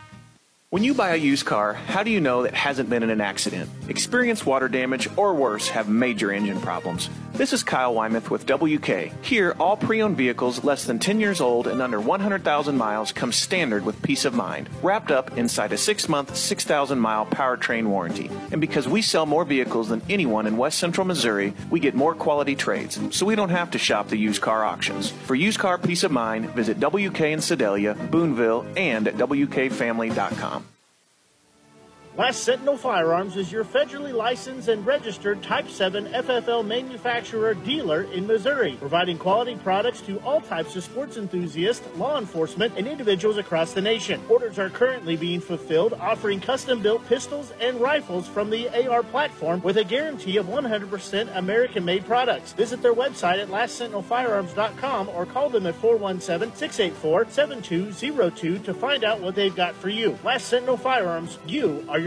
When you buy a used car, how do you know it hasn't been in an accident? Experienced water damage or worse, have major engine problems. This is Kyle Wymath with WK. Here, all pre-owned vehicles less than 10 years old and under 100,000 miles come standard with peace of mind, wrapped up inside a 6-month, 6,000-mile powertrain warranty. And because we sell more vehicles than anyone in West Central Missouri, we get more quality trades, so we don't have to shop the used car auctions. For used car peace of mind, visit WK in Sedalia, Booneville, and at WKFamily.com. Last Sentinel Firearms is your federally licensed and registered Type 7 FFL manufacturer dealer in Missouri, providing quality products to all types of sports enthusiasts, law enforcement, and individuals across the nation. Orders are currently being fulfilled, offering custom-built pistols and rifles from the AR platform with a guarantee of 100% American-made products. Visit their website at lastsentinelfirearms.com or call them at 417-684-7202 to find out what they've got for you. Last Sentinel Firearms, you are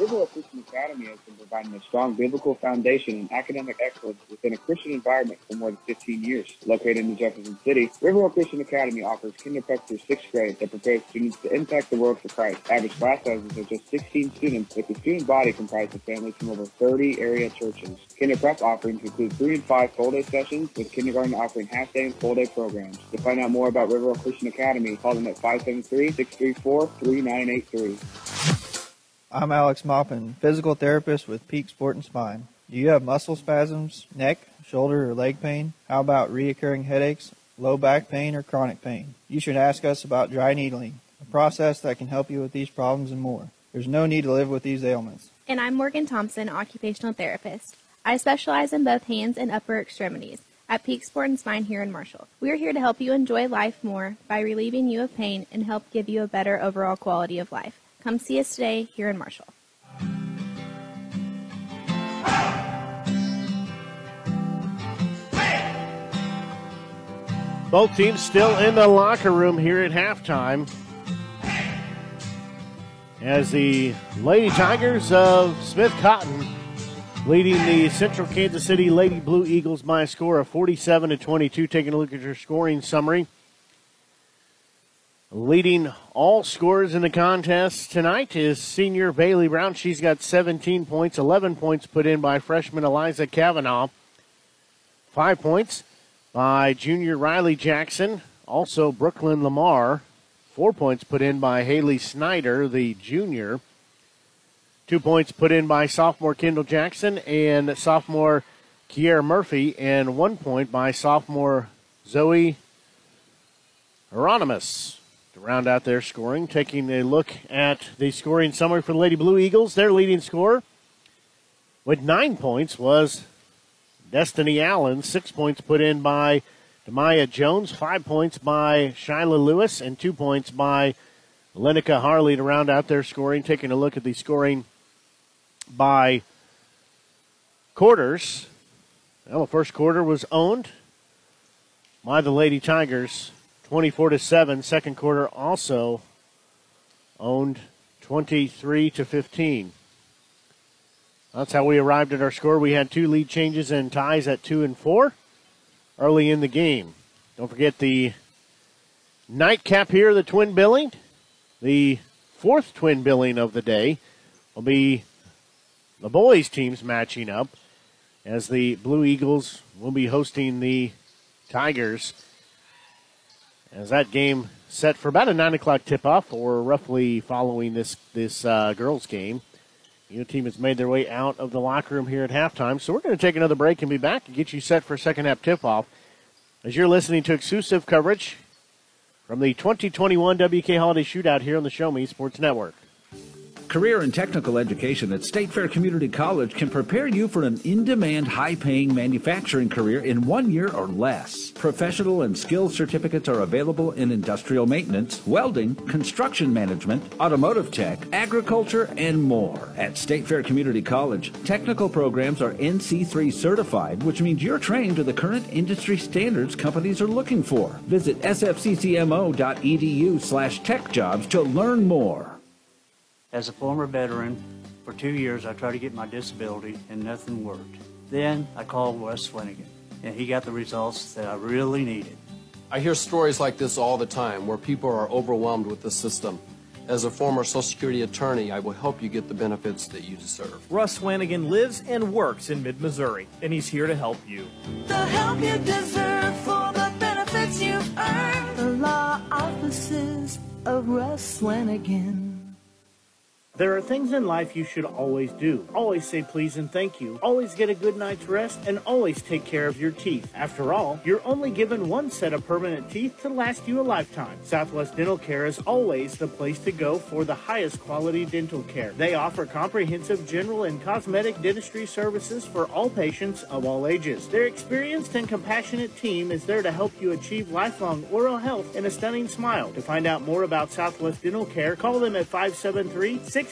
River Oak Christian Academy has been providing a strong biblical foundation and academic excellence within a Christian environment for more than 15 years. Located in Jefferson City, River Oak Christian Academy offers kindergarten through 6th grade that prepares students to impact the world for Christ. Average class sizes are just 16 students, with the student body comprised of families from over 30 area churches. Kinder prep offerings include 3 and 5 full-day sessions, with kindergarten offering half-day and full-day programs. To find out more about River Oak Christian Academy, call them at 573-634-3983. I'm Alex Maupin, physical therapist with Peak Sport and Spine. Do you have muscle spasms, neck, shoulder, or leg pain? How about reoccurring headaches, low back pain, or chronic pain? You should ask us about dry needling, a process that can help you with these problems and more. There's no need to live with these ailments. And I'm Morgan Thompson, occupational therapist. I specialize in both hands and upper extremities at Peak Sport and Spine here in Marshall. We are here to help you enjoy life more by relieving you of pain and help give you a better overall quality of life. Come see us today here in Marshall. Both teams still in the locker room here at halftime, as the Lady Tigers of Smith Cotton leading the Central Kansas City Lady Blue Eagles by a score of 47-22. Taking a look at your scoring summary. Leading all scorers in the contest tonight is senior Bailey Brown. She's got 17 points, 11 points put in by freshman Eliza Kavanaugh, 5 points by junior Riley Jackson, also Brooklyn Lamar, 4 points put in by Haley Snyder, the junior, 2 points put in by sophomore Kendall Jackson and sophomore Kiera Murphy, and 1 point by sophomore Zoe Hieronymus. Round out their scoring. Taking a look at the scoring summary for the Lady Blue Eagles, their leading scorer with 9 points was Destiny Allen, 6 points put in by Demaya Jones, 5 points by Shayla Lewis, and 2 points by Lenica Harley to round out their scoring. Taking a look at the scoring by quarters. Well, the first quarter was owned by the Lady Tigers, 24-7, second quarter also owned 23-15. That's how we arrived at our score. We had 2 lead changes and ties at 2 and 4 early in the game. Don't forget the nightcap here, the twin billing. The 4th twin billing of the day will be the boys' teams matching up. as the Blue Eagles will be hosting the Tigers. As that game set for about a 9 o'clock tip-off, or roughly following this girls' game. Your team has made their way out of the locker room here at halftime. So we're going to take another break and be back and get you set for second half tip-off. As you're listening to exclusive coverage from the 2021 WK Holiday Shootout here on the Show Me Sports Network. Career and technical education at State Fair Community College can prepare you for an in-demand, high-paying manufacturing career in 1 year or less. Professional and skill certificates are available in industrial maintenance, welding, construction management, automotive tech, agriculture, and more. At State Fair Community College, technical programs are NC3 certified, which means you're trained to the current industry standards companies are looking for. Visit sfccmo.edu/techjobs to learn more. As a former veteran, for 2 years I tried to get my disability and nothing worked. Then I called Russ Swanigan, and he got the results that I really needed. I hear stories like this all the time where people are overwhelmed with the system. As a former Social Security attorney, I will help you get the benefits that you deserve. Russ Swanigan lives and works in mid-Missouri, and he's here to help you. The help you deserve for the benefits you've earned. The law offices of Russ Swanigan. There are things in life you should always do. Always say please and thank you. Always get a good night's rest, and always take care of your teeth. After all, you're only given one set of permanent teeth to last you a lifetime. Southwest Dental Care is always the place to go for the highest quality dental care. They offer comprehensive general and cosmetic dentistry services for all patients of all ages. Their experienced and compassionate team is there to help you achieve lifelong oral health and a stunning smile. To find out more about Southwest Dental Care, call them at 573-634-4909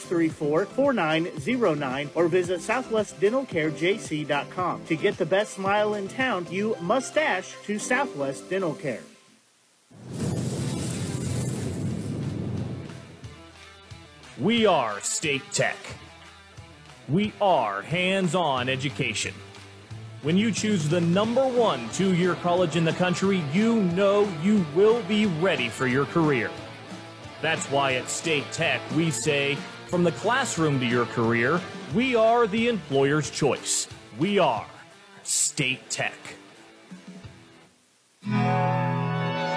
or visit southwestdentalcarejc.com. To get the best smile in town, you must dash to Southwest Dental Care. We are State Tech. We are hands-on education. When you choose the #1 two-year college in the country, you know you will be ready for your career. That's why at State Tech we say, from the classroom to your career, we are the employer's choice. We are State Tech.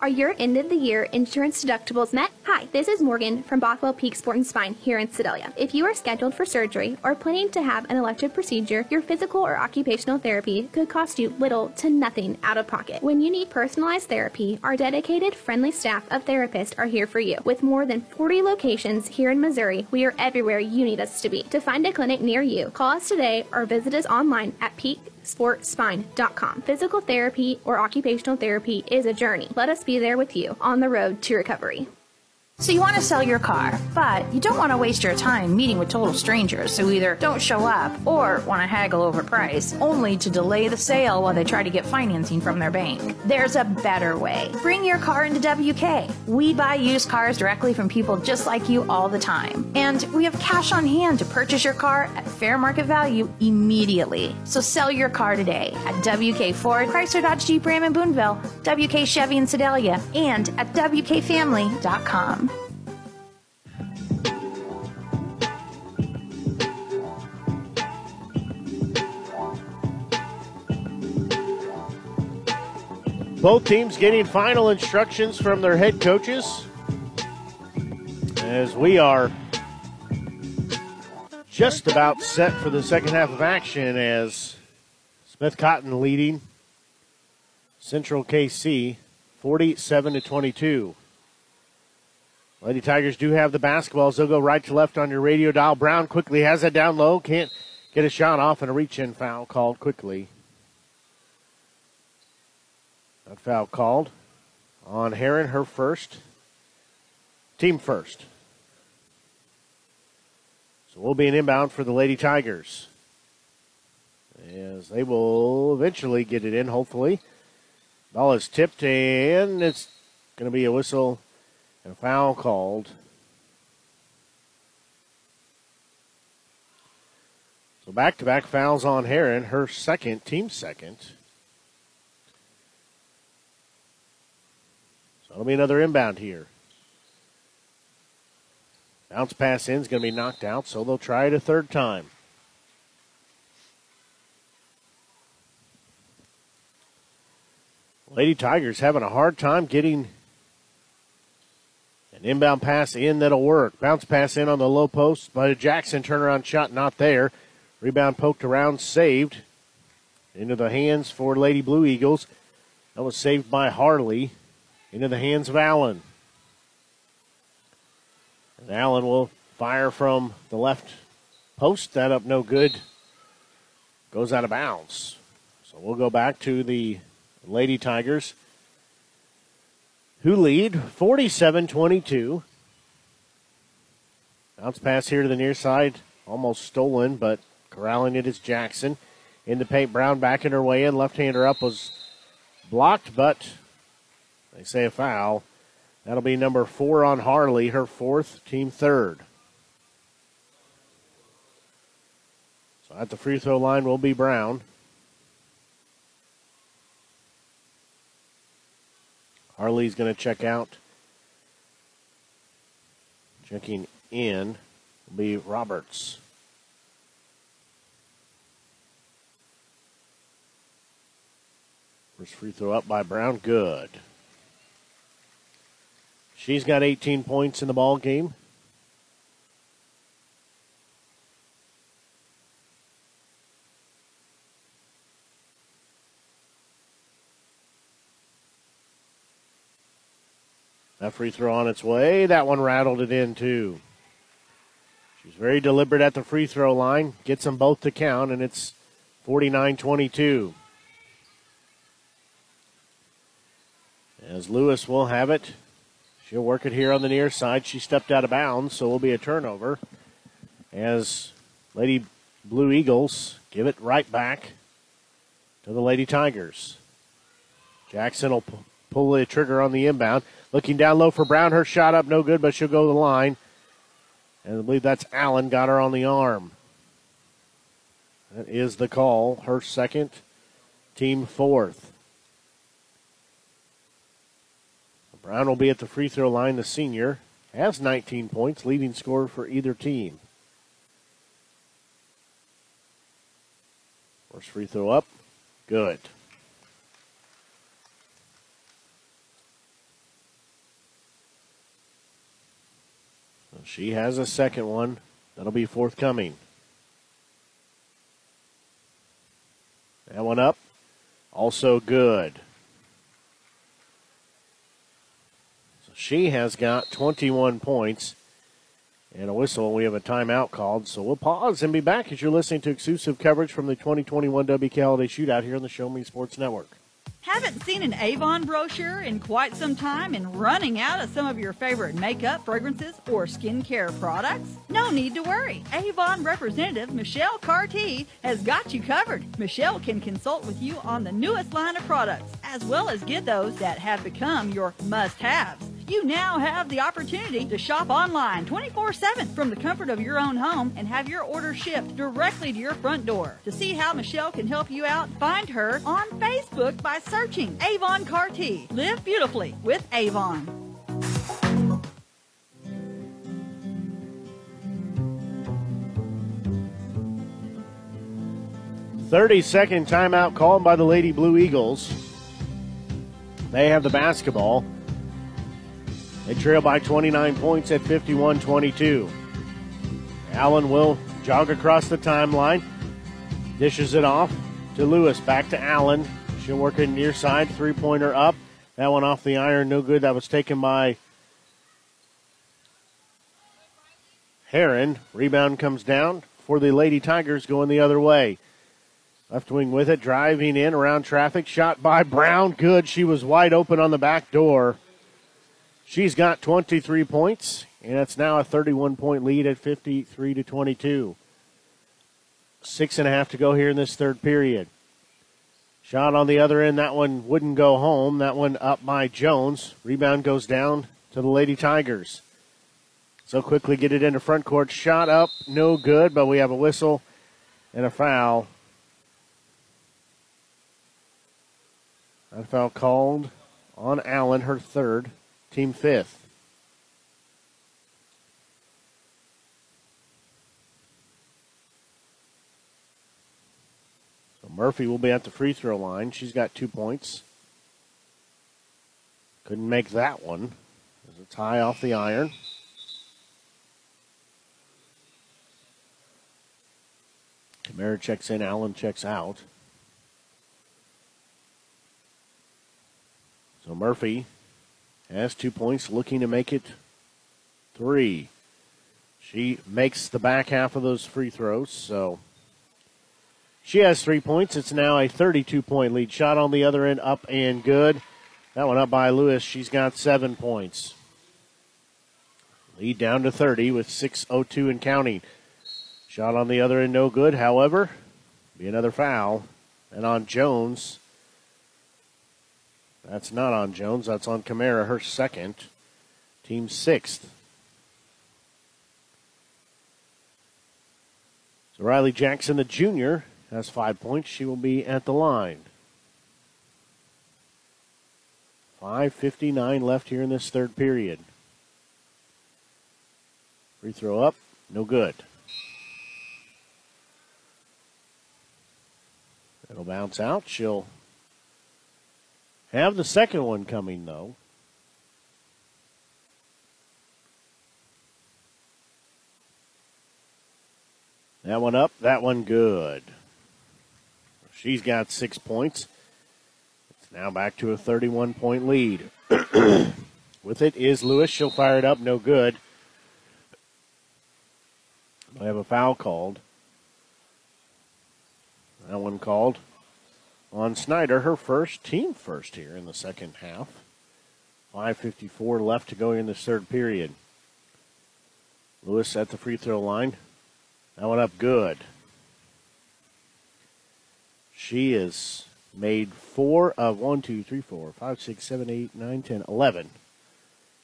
Are your end-of-the-year insurance deductibles met? Hi, this is Morgan from Bothwell Peak Sport and Spine here in Sedalia. If you are scheduled for surgery or planning to have an elective procedure, your physical or occupational therapy could cost you little to nothing out of pocket. When you need personalized therapy, our dedicated, friendly staff of therapists are here for you. With more than 40 locations here in Missouri, we are everywhere you need us to be. To find a clinic near you, call us today or visit us online at peaksportspine.com. Physical therapy or occupational therapy is a journey. Let us be there with you on the road to recovery. So you want to sell your car, but you don't want to waste your time meeting with total strangers who either don't show up or want to haggle over price, only to delay the sale while they try to get financing from their bank. There's a better way. Bring your car into WK. We buy used cars directly from people just like you all the time. And we have cash on hand to purchase your car at fair market value immediately. So sell your car today at WK Ford, Chrysler Dodge Jeep Ram in Booneville, WK Chevy in Sedalia, and at WKFamily.com. Both teams getting final instructions from their head coaches as we are just about set for the second half of action, as Smith Cotton leading Central KC 47-22. Lady Tigers do have the basketballs. They'll go right to left on your radio dial. Brown quickly has that down low. Can't get a shot off, and a reach-in foul called quickly. That foul called on Heron, her first, team first. So we'll be an inbound for the Lady Tigers, as they will eventually get it in, hopefully. Ball is tipped, and it's going to be a whistle and a foul called. So back-to-back fouls on Heron, her second, team second. So it'll be another inbound here. Bounce pass in is going to be knocked out, so they'll try it a third time. Lady Tigers having a hard time getting an inbound pass in that'll work. Bounce pass in on the low post by Jackson. Turnaround shot not there. Rebound poked around, saved. Into the hands for Lady Blue Eagles. That was saved by Harley. Into the hands of Allen. And Allen will fire from the left post. That up no good. Goes out of bounds. So we'll go back to the Lady Tigers, who lead 47-22. Bounce pass here to the near side. Almost stolen, but corralling it is Jackson. In the paint, Brown backing her way in. Left-hander up was blocked, but they say a foul. That'll be number 4 on Harley, her fourth, team third. So at the free throw line will be Brown. Harley's going to check out. Checking in will be Roberts. First free throw up by Brown. Good. She's got 18 points in the ball game. That free throw on its way. That one rattled it in, too. She's very deliberate at the free throw line. Gets them both to count, and it's 49-22. As Lewis will have it. She'll work it here on the near side. She stepped out of bounds, so it'll be a turnover. As Lady Blue Eagles give it right back to the Lady Tigers. Jackson will pull the trigger on the inbound. Looking down low for Brown. Her shot up, no good, but she'll go to the line. And I believe that's Allen got her on the arm. That is the call. Her second, team fourth. Brown will be at the free throw line. The senior has 19 points, leading scorer for either team. First free throw up. Good. She has a second one. That'll be forthcoming. That one up. Also good. So she has got 21 points. And a whistle. We have a timeout called. So we'll pause and be back as you're listening to exclusive coverage from the 2021 WK Holiday Shootout here on the Show Me Sports Network. Haven't seen an Avon brochure in quite some time and running out of some of your favorite makeup, fragrances, or skincare products? No need to worry. Avon representative Michelle Cartier has got you covered. Michelle can consult with you on the newest line of products, as well as get those that have become your must-haves. You now have the opportunity to shop online 24/7 from the comfort of your own home and have your order shipped directly to your front door. To see how Michelle can help you out, find her on Facebook by searching Avon Cartier. Live beautifully with Avon. Thirty-second timeout called by the Lady Blue Eagles. They have the basketball. They trail by 29 points at 51-22. Allen will jog across the timeline. Dishes it off to Lewis. Back to Allen. She'll work it near side. Three-pointer up. That one off the iron. No good. That was taken by Heron. Rebound comes down for the Lady Tigers going the other way. Left wing with it, driving in around traffic. Shot by Brown. Good. She was wide open on the back door. She's got 23 points, and it's now a 31-point lead at 53-22. 6.5 to go here in this third period. Shot on the other end. That one wouldn't go home. That one up by Jones. Rebound goes down to the Lady Tigers. So quickly get it into front court. Shot up. No good, but we have a whistle and a foul. That foul called on Allen, her third, team fifth. So Murphy will be at the free throw line. She's got 2 points. Couldn't make that one. There's a tie off the iron. Kamara checks in, Allen checks out. So Murphy has 2 points, looking to make it three. She makes the back half of those free throws, so she has 3 points. It's now a 32-point lead. Shot on the other end, up and good. That one up by Lewis. She's got 7 points. Lead down to 30 with 6:02 and counting. Shot on the other end, no good. However, be another foul. And on Jones. That's not on Jones. That's on Kamara, her second, team sixth. So Riley Jackson, the junior, has 5 points. She will be at the line. 5:59 left here in this third period. Free throw up, no good. It'll bounce out. She'll have the second one coming, though. That one up, that one good. She's got 6 points. It's now back to a 31-point lead. With it is Lewis. She'll fire it up, no good. We have a foul called. That one called on Snyder, her first, team first here in the second half. 5:54 left to go in the third period. Lewis at the free throw line. That one up good. She has made 4 of 11.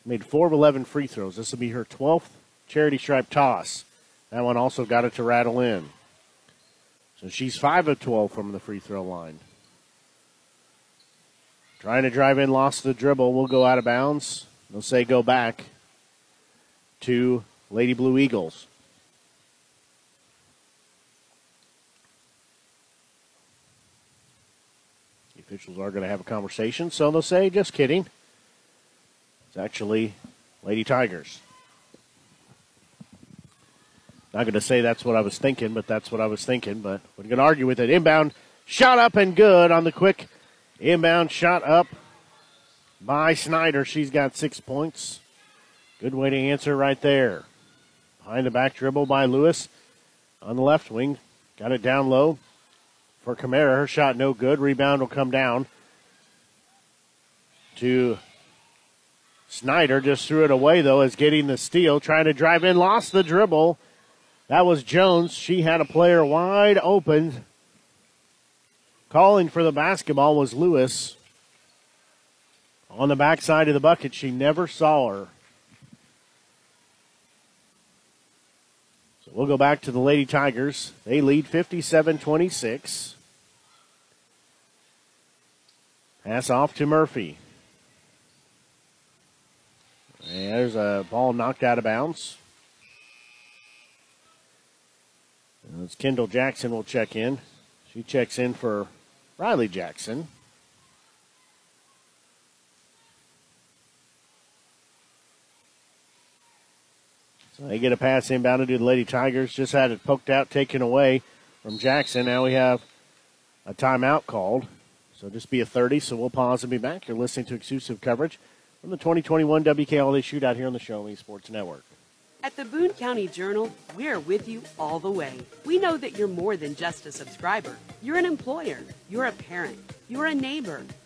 Made 4 of 11 free throws. This will be her 12th charity stripe toss. That one also got it to rattle in. So she's 5 of 12 from the free throw line. Trying to drive in, lost the dribble. Will go out of bounds. They'll say go back to Lady Blue Eagles. The officials are going to have a conversation, so they'll say, just kidding. It's actually Lady Tigers. Not going to say that's what I was thinking, but that's what I was thinking. But we're going to argue with it. Inbound, shot up and good on the quick. Inbound shot up by Snyder. She's got 6 points. Good way to answer right there. Behind the back dribble by Lewis on the left wing. Got it down low for Kamara. Her shot no good. Rebound will come down to Snyder. Just threw it away, though, as getting the steal. Trying to drive in. Lost the dribble. That was Jones. She had a player wide open. Calling for the basketball was Lewis. On the backside of the bucket, she never saw her. So we'll go back to the Lady Tigers. They lead 57-26. Pass off to Murphy. And there's a ball knocked out of bounds. And it's Kendall Jackson will check in. She checks in for Riley Jackson. So they get a pass inbound to the Lady Tigers. Just had it poked out, taken away from Jackson. Now we have a timeout called. So just be a 30, so we'll pause and be back. You're listening to exclusive coverage from the 2021 WK Holiday Shootout here on the Show Me Sports Network. At the Boone County Journal, we're with you all the way. We know that you're more than just a subscriber. You're an employer, you're a parent, you're a neighbor.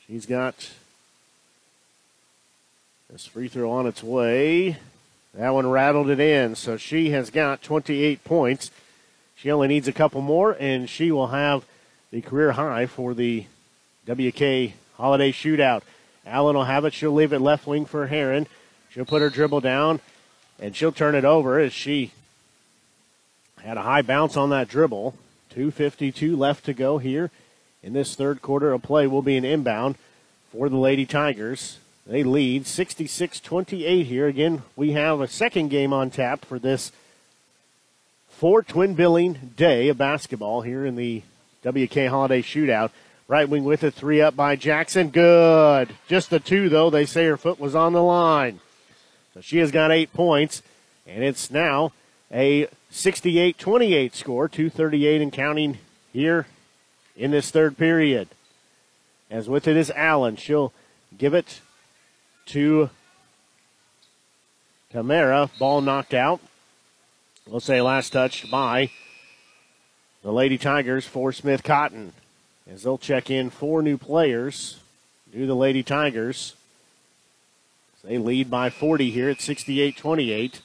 She's got this free throw on its way. That one rattled it in, so she has got 28 points. She only needs a couple more, and she will have the career high for the WK Holiday Shootout. Allen will have it. She'll leave it left wing for Heron. She'll put her dribble down, and she'll turn it over as she had a high bounce on that dribble. 2:52 left to go here in this third quarter of play. Will be an inbound for the Lady Tigers. They lead 66-28 here. Again, we have a second game on tap for this for Twin Billing Day of basketball here in the WK Holiday Shootout. Right wing with a three up by Jackson. Good. Just the two, though. They say her foot was on the line. So she has got 8 points, and it's now a 68-28 score, 2:38 and counting here in this third period. As with it is Allen. She'll give it to Tamara. Ball knocked out. We'll say last touch by the Lady Tigers for Smith Cotton. As they'll check in four new players, do the Lady Tigers. They lead by 40 here at 68-28.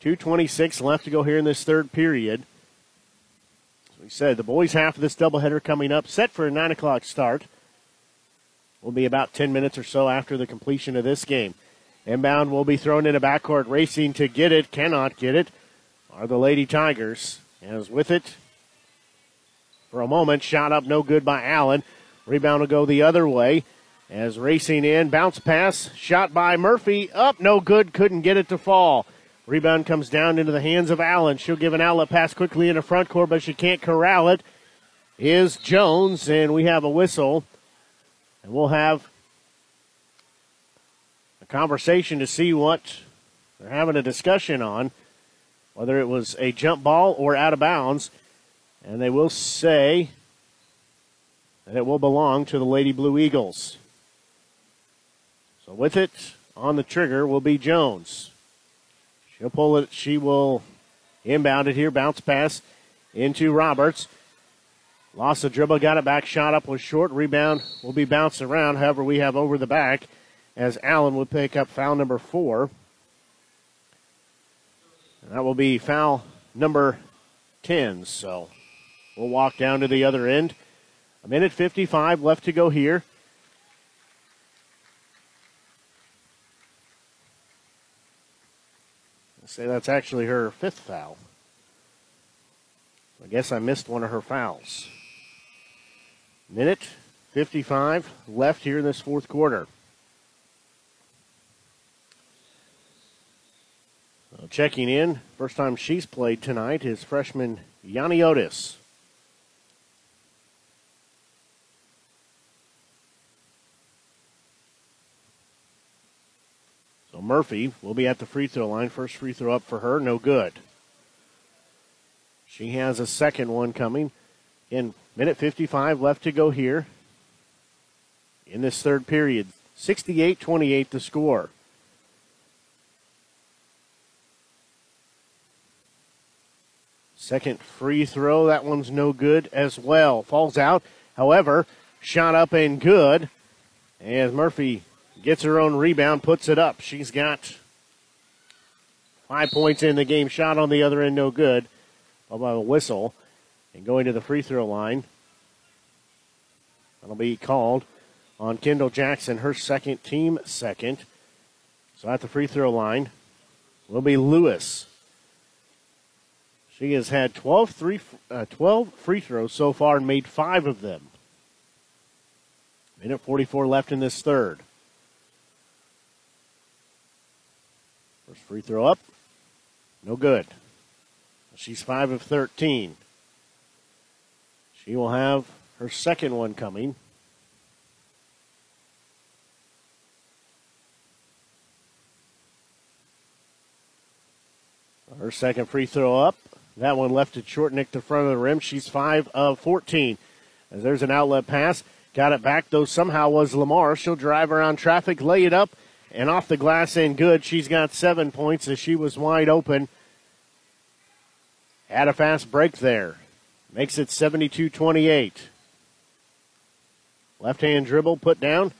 2:26 left to go here in this third period. As we said, the boys' half of this doubleheader coming up, set for a 9 o'clock start. Will be about 10 minutes or so after the completion of this game. Inbound will be thrown in a backcourt. Racing to get it, cannot get it, are the Lady Tigers. As with it, for a moment, shot up, no good by Allen. Rebound will go the other way. As racing in, bounce pass, shot by Murphy, up, no good, couldn't get it to fall. Rebound comes down into the hands of Allen. She'll give an outlet pass quickly in the front court, but she can't corral it. Is Jones, and we have a whistle. And we'll have a conversation to see what they're having a discussion on, whether it was a jump ball or out of bounds. And they will say that it will belong to the Lady Blue Eagles. So with it on the trigger will be Jones. She'll pull it. She will inbound it here. Bounce pass into Roberts. Lost the dribble, got it back, shot up, was short. Rebound will be bounced around. However, we have over the back as Allen would pick up foul number 4. And that will be foul number 10. So we'll walk down to the other end. A minute 55 left to go here. I'll say that's actually her fifth foul. I guess I missed one of her fouls. Minute 55 left here in this fourth quarter. So checking in, first time she's played tonight is freshman Yanni Otis. So Murphy will be at the free throw line. First free throw up for her, no good. She has a second one coming. In minute 55 left to go here in this third period. 68-28 the score. Second free throw. That one's no good as well. Falls out. However, shot up and good. As Murphy gets her own rebound, puts it up. She's got 5 points in the game. Shot on the other end, no good. By the whistle and going to the free throw line. That'll be called on Kendall Jackson, her second, team second. So at the free throw line will be Lewis. She has had 12 free throws so far and made 5 of them. Minute 44 left in this third. First free throw up, no good. She's 5 of 13. She will have her second one coming. Her second free throw up. That one left it short, nicked the front of the rim. She's 5 of 14. As there's an outlet pass. Got it back, though somehow was Lamar. She'll drive around traffic, lay it up, and off the glass and good. She's got 7 points as she was wide open. Had a fast break there. Makes it 72-28. Left-hand dribble put down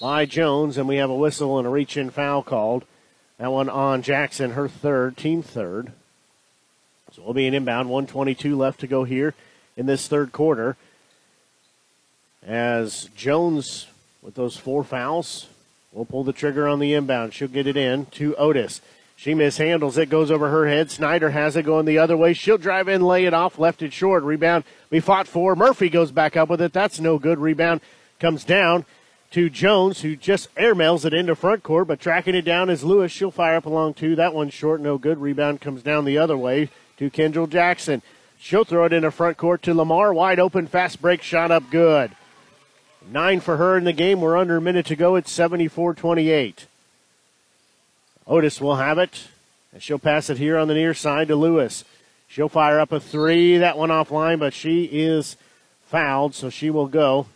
by Jones, and we have a whistle and a reach-in foul called. That one on Jackson, her third, team third. So it'll be an inbound, 1:22 left to go here in this third quarter. As Jones, with those 4 fouls, will pull the trigger on the inbound. She'll get it in to Otis. She mishandles it, goes over her head. Snyder has it going the other way. She'll drive in, lay it off, left it short. Rebound, we fought for. Murphy goes back up with it. That's no good. Rebound comes down to Jones, who just airmails it into front court, but tracking it down is Lewis. She'll fire up along 2. That one's short, no good. Rebound comes down the other way to Kendall Jackson. She'll throw it into front court to Lamar. Wide open, fast break, shot up good. 9 for her in the game. We're under a minute to go. It's 74-28. Otis will have it, and she'll pass it here on the near side to Lewis. She'll fire up a 3. That one offline, but she is fouled, so she will go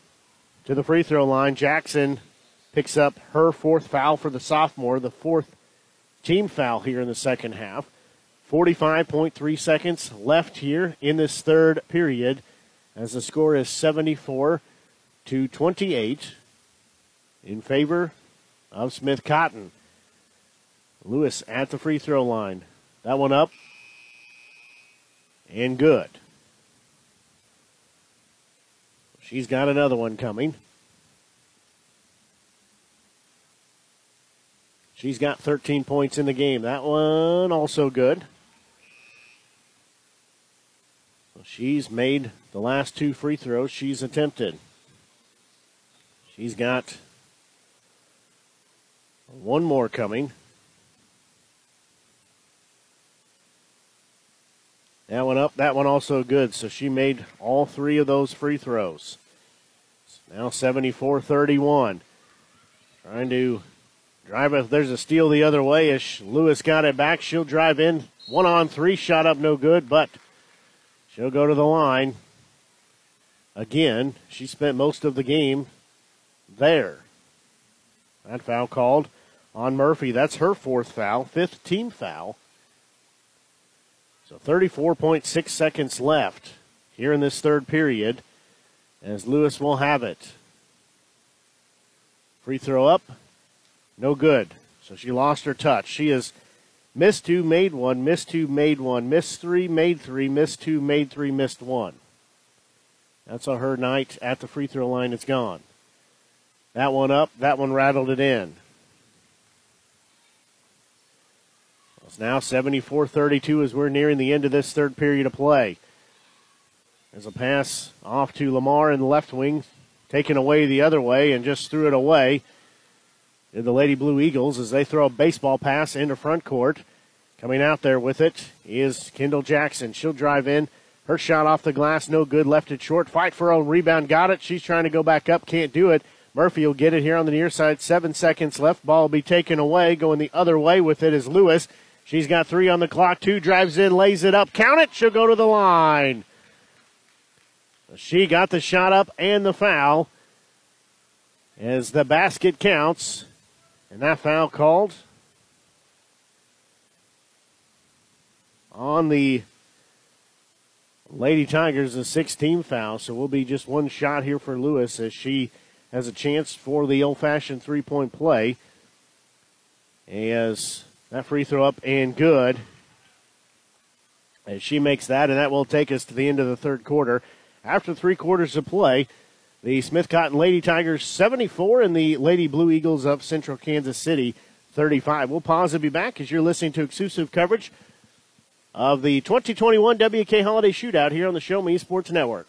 to the free throw line. Jackson picks up her 4th foul for the sophomore, the 4th team foul here in the second half. 45.3 seconds left here in this third period, as the score is 74-28 in favor of Smith Cotton. Lewis at the free throw line. That one up and good. She's got another one coming. She's got 13 points in the game. That one also good. Well, she's made the last 2 free throws she's attempted. She's got one more coming. That one up, that one also good. So she made all 3 of those free throws. It's now 74-31. Trying to drive it. There's a steal the other way as Lewis got it back. She'll drive in. 1 on 3, shot up no good, but she'll go to the line. Again, she spent most of the game there. That foul called on Murphy. That's her 4th foul, 5th team foul. So 34.6 seconds left here in this third period as Lewis will have it. Free throw up, no good. So she lost her touch. She has missed 2, made 1, missed 2, made 1, missed 3, made 3, missed 2, made 3, missed 1. That's on her night at the free throw line. It's gone. That one up, that one rattled it in. It's now 74-32 as we're nearing the end of this third period of play. There's a pass off to Lamar in the left wing, taken away the other way and just threw it away. Did the Lady Blue Eagles as they throw a baseball pass into front court. Coming out there with it is Kendall Jackson. She'll drive in. Her shot off the glass, no good, left it short. Fight for her own rebound, got it. She's trying to go back up, can't do it. Murphy will get it here on the near side. 7 seconds left. Ball will be taken away. Going the other way with it is Lewis. She's got 3 on the clock. 2 drives in, lays it up. Count it. She'll go to the line. She got the shot up and the foul as the basket counts. And that foul called on the Lady Tigers, the 16th foul. So we'll be just one shot here for Lewis as she has a chance for the old-fashioned three-point play. As that free throw up and good. And she makes that, and that will take us to the end of the third quarter. After 3 quarters of play, the Smith Cotton Lady Tigers 74 and the Lady Blue Eagles of Central Kansas City 35. We'll pause and be back as you're listening to exclusive coverage of the 2021 WK Holiday Shootout here on the Show Me Sports Network.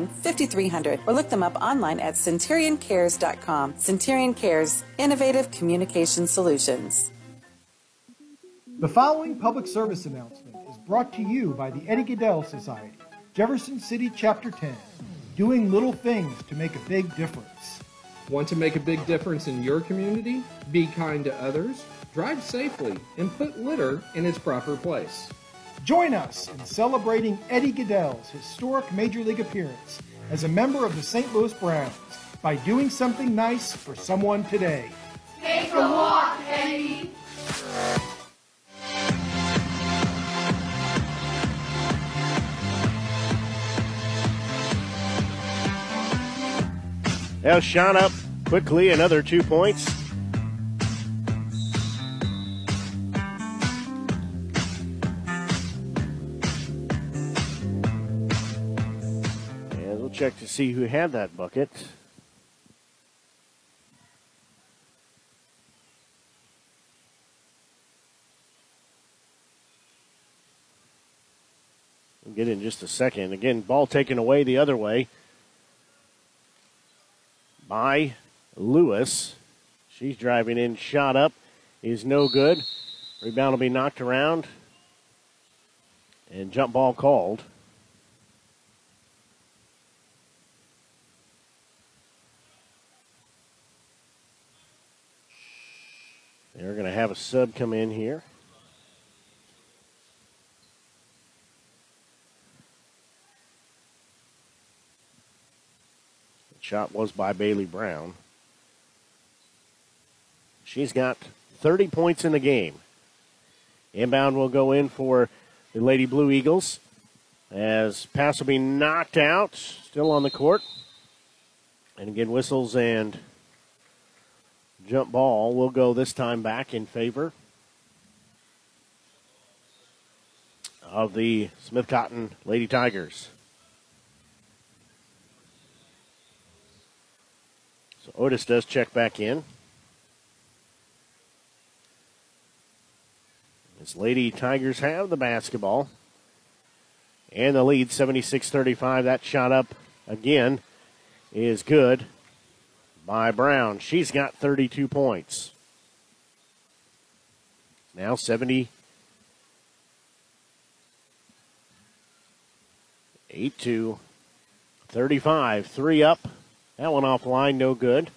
5300 or look them up online at centurioncares.com. Centurion Cares, innovative communication solutions. The following public service announcement is brought to you by the Eddie Gaedel Society, Jefferson City Chapter 10, doing little things to make a big difference. Want to make a big difference in your community? Be kind to others, drive safely, and put litter in its proper place. Join us in celebrating Eddie Gaedel's historic Major League appearance as a member of the St. Louis Browns by doing something nice for someone today. Take a walk, Eddie! Now shot up quickly, another 2 points. Check to see who had that bucket. We'll get in just a second. Again, ball taken away the other way by Lewis. She's driving in, shot up, is no good. Rebound will be knocked around. And jump ball called. They're going to have a sub come in here. The shot was by Bailey Brown. She's got 30 points in the game. Inbound will go in for the Lady Blue Eagles as pass will be knocked out, still on the court. And again, whistles and jump ball will go this time back in favor of the Smith Cotton Lady Tigers. So Otis does check back in. This Lady Tigers have the basketball and the lead, 76-35. That shot up again is good by Brown. She's got 32 points. Now 78-35. 3 up. That one offline, no good.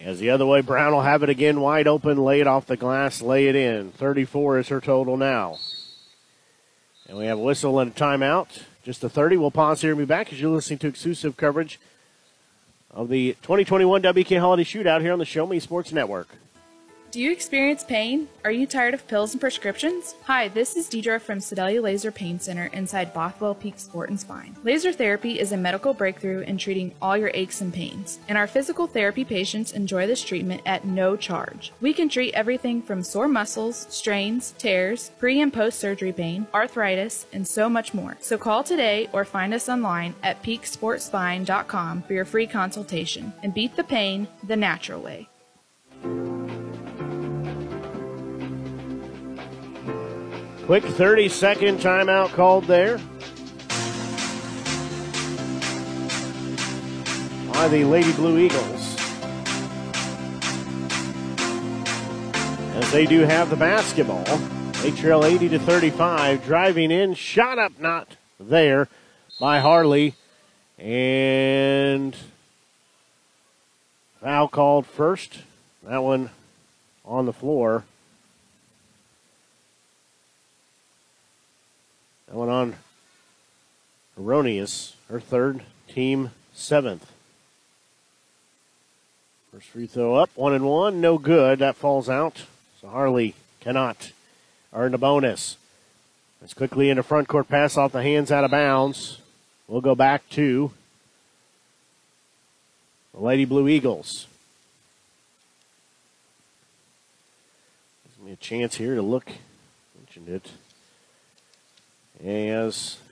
As the other way, Brown will have it again, wide open, lay it off the glass, lay it in. 34 is her total now. And we have a whistle and a timeout. Just the 30. We'll pause here and be back as you're listening to exclusive coverage of the 2021 WK Holiday Shootout here on the Show Me Sports Network. Do you experience pain? Are you tired of pills and prescriptions? Hi, this is Deidre from Sedalia Laser Pain Center inside Bothwell Peak Sport and Spine. Laser therapy is a medical breakthrough in treating all your aches and pains, and our physical therapy patients enjoy this treatment at no charge. We can treat everything from sore muscles, strains, tears, pre- and post-surgery pain, arthritis, and so much more. So call today or find us online at peaksportspine.com for your free consultation and beat the pain the natural way. Quick 30-second timeout called there by the Lady Blue Eagles, as they do have the basketball. They trail 80-35. Driving in, shot up, not there by Harley, and foul called first. That one on the floor. That went on erroneous, her third, team seventh. First free throw up, 1-1, no good. That falls out, so Harley cannot earn a bonus. It's quickly into front court pass off the hands out of bounds. We'll go back to the Lady Blue Eagles. Gives me a chance here to look. Mentioned it as –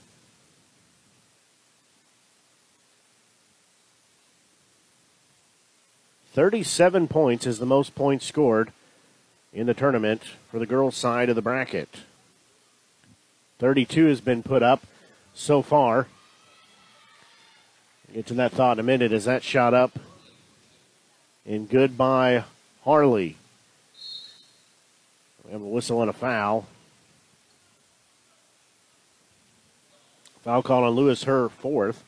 37 points is the most points scored in the tournament for the girls' side of the bracket. 32 has been put up so far. We'll get to that thought in a minute as that shot up and good by Harley. We have a whistle and a foul. Foul call on Lewis, her fourth.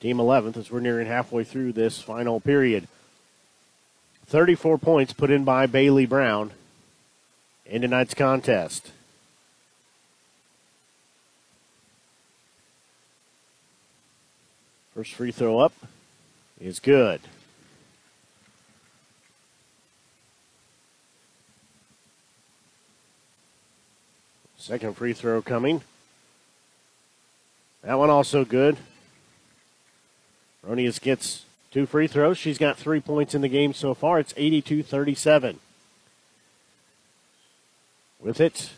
Team 11th as we're nearing halfway through this final period. 34 points put in by Bailey Brown in tonight's contest. First free throw up is good. Second free throw coming. That one also good. Ronius gets two free throws. She's got 3 points in the game so far. It's 82-37. With it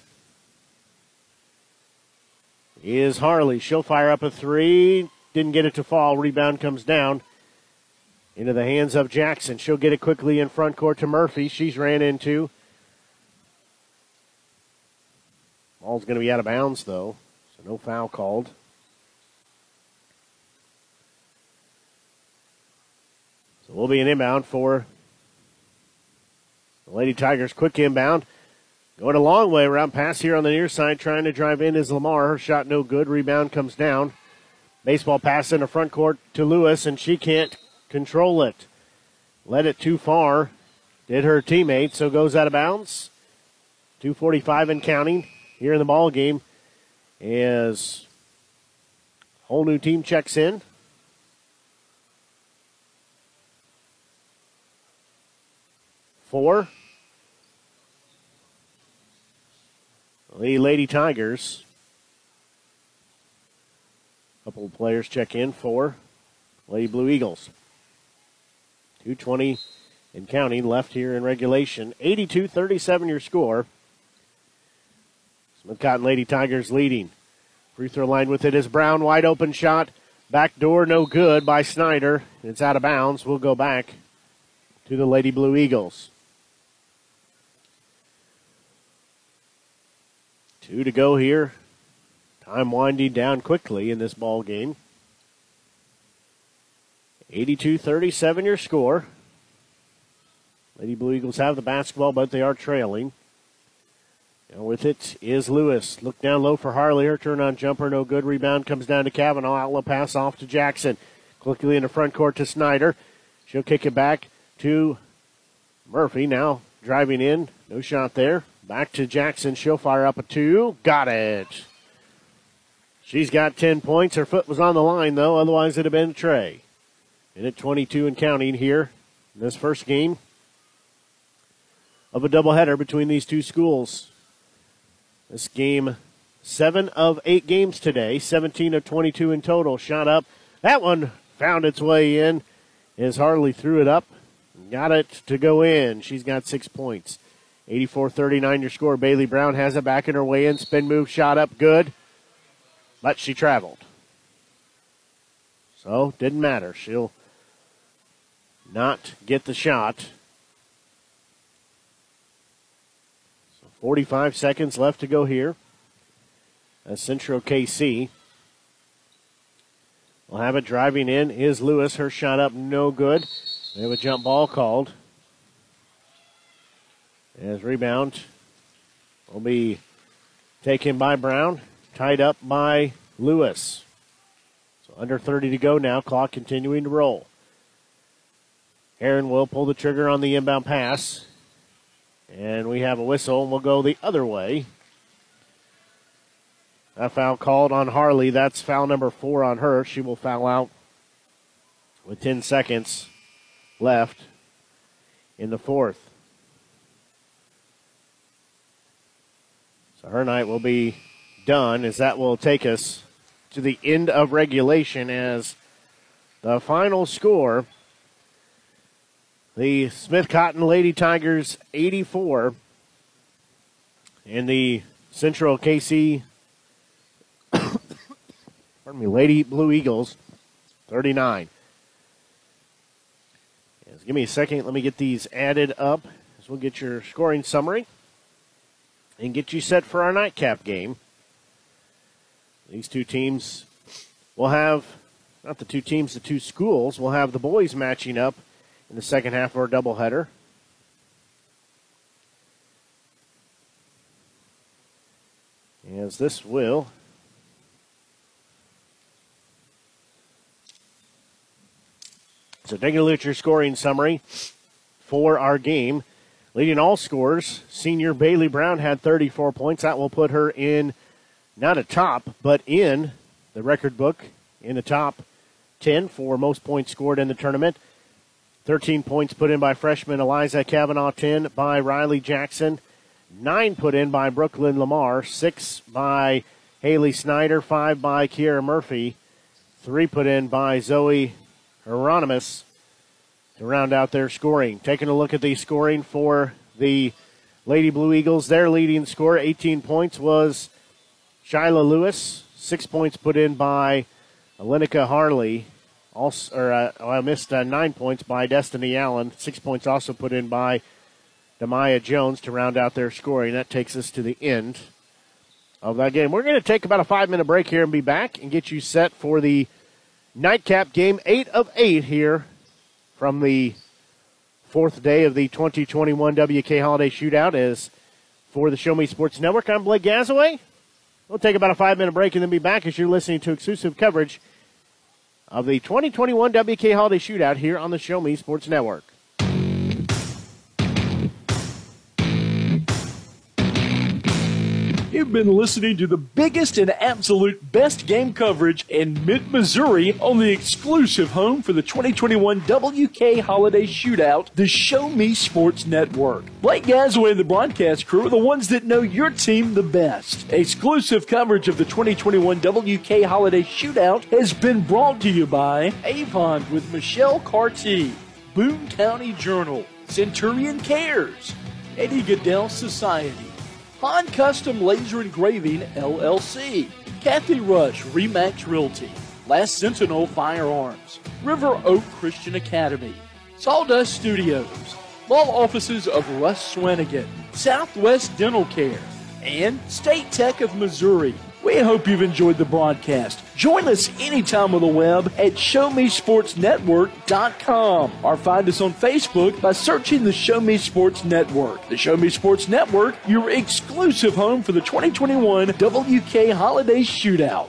is Harley. She'll fire up a three. Didn't get it to fall. Rebound comes down into the hands of Jackson. She'll get it quickly in front court to Murphy. She's ran into. Ball's going to be out of bounds, though, so no foul called. So we'll be an inbound for the Lady Tigers. Quick inbound. Going a long way around. Pass here on the near side. Trying to drive in is Lamar. Her shot no good. Rebound comes down. Baseball pass in the front court to Lewis, and she can't control it. Led it too far. Did her teammate, so goes out of bounds. 2:45 and counting here in the ball game as whole new team checks in. Four. The Lady Tigers. Couple of players check in for Lady Blue Eagles. 2:20 and counting left here in regulation. 82-37 your score. Smith Cotton Lady Tigers leading. Free throw line with it is Brown. Wide open shot. Back door no good by Snyder. It's out of bounds. We'll go back to the Lady Blue Eagles. Two to go here. I'm winding down quickly in this ball game. 82-37 your score. Lady Blue Eagles have the basketball, but they are trailing. And with it is Lewis. Look down low for Harley. Her turn on jumper, no good. Rebound comes down to Kavanaugh. Outlet pass off to Jackson. Quickly in the front court to Snyder. She'll kick it back to Murphy. Now driving in. No shot there. Back to Jackson. She'll fire up a two. Got it. She's got 10 points. Her foot was on the line, though. Otherwise, it would have been a tray. And at 22 and counting here in this first game of a doubleheader between these two schools. This game, 7 of 8 games today, 17 of 22 in total. Shot up. That one found its way in as Harley threw it up and got it to go in. She's got 6 points. 84-39 your score. Bailey Brown has it back in her way in. Spin move, shot up, good. But she traveled. So, didn't matter. She'll not get the shot. So 45 seconds left to go here. As Central KC will have it driving in. Is Lewis. Her shot up no good. They have a jump ball called. As rebound will be taken by Brown. Tied up by Lewis. So under 30 to go now. Clock continuing to roll. Aaron will pull the trigger on the inbound pass. And we have a whistle, and we'll go the other way. That foul called on Harley. That's foul number 4 on her. She will foul out with 10 seconds left in the fourth. So her night will be done, as that will take us to the end of regulation, as the final score, the Smith Cotton Lady Tigers 84 and the Central KC Lady Blue Eagles 39. Yes, give me a second. Let me get these added up, as we'll get your scoring summary and get you set for our nightcap game. These two teams will have, not the two teams, the two schools will have the boys matching up in the second half of our doubleheader. As this will so taking a look at your scoring summary for our game. Leading all scorers, senior Bailey Brown had 34 points. That will put her in, not a top, but in the record book, in the top 10 for most points scored in the tournament. 13 points put in by freshman Eliza Kavanaugh, 10 by Riley Jackson, 9 put in by Brooklyn Lamar, 6 by Haley Snyder, 5 by Kiera Murphy, 3 put in by Zoe Hieronymus to round out their scoring. Taking a look at the scoring for the Lady Blue Eagles, their leading scorer, 18 points, was Shayla Lewis. 6 points put in by Alenica Harley. Also, 9 points by Destiny Allen. 6 points also put in by Demaya Jones to round out their scoring. That takes us to the end of that game. We're going to take about a 5-minute break here and be back and get you set for the nightcap game, 8 of 8 here from the fourth day of the 2021 WK Holiday Shootout. As for the Show Me Sports Network, I'm Blake Gassaway. We'll take about a 5-minute break and then be back as you're listening to exclusive coverage of the 2021 WK Holiday Shootout here on the Show Me Sports Network. You've been listening to the biggest and absolute best game coverage in Mid-Missouri on the exclusive home for the 2021 WK Holiday Shootout, the Show Me Sports Network. Blake Gassaway and the broadcast crew are the ones that know your team the best. Exclusive coverage of the 2021 WK Holiday Shootout has been brought to you by Avon with Michelle Cartier, Boone County Journal, Centurion Cares, Eddie Gaedel Society, Han Custom Laser Engraving, LLC, Kathy Rush, Remax Realty, Last Sentinel Firearms, River Oak Christian Academy, Sawdust Studios, law offices of Russ Swanigan, Southwest Dental Care, and State Tech of Missouri. We hope you've enjoyed the broadcast. Join us anytime on the web at ShowMeSportsNetwork.com or find us on Facebook by searching the Show Me Sports Network. The Show Me Sports Network, your exclusive home for the 2021 WK Holiday Shootout.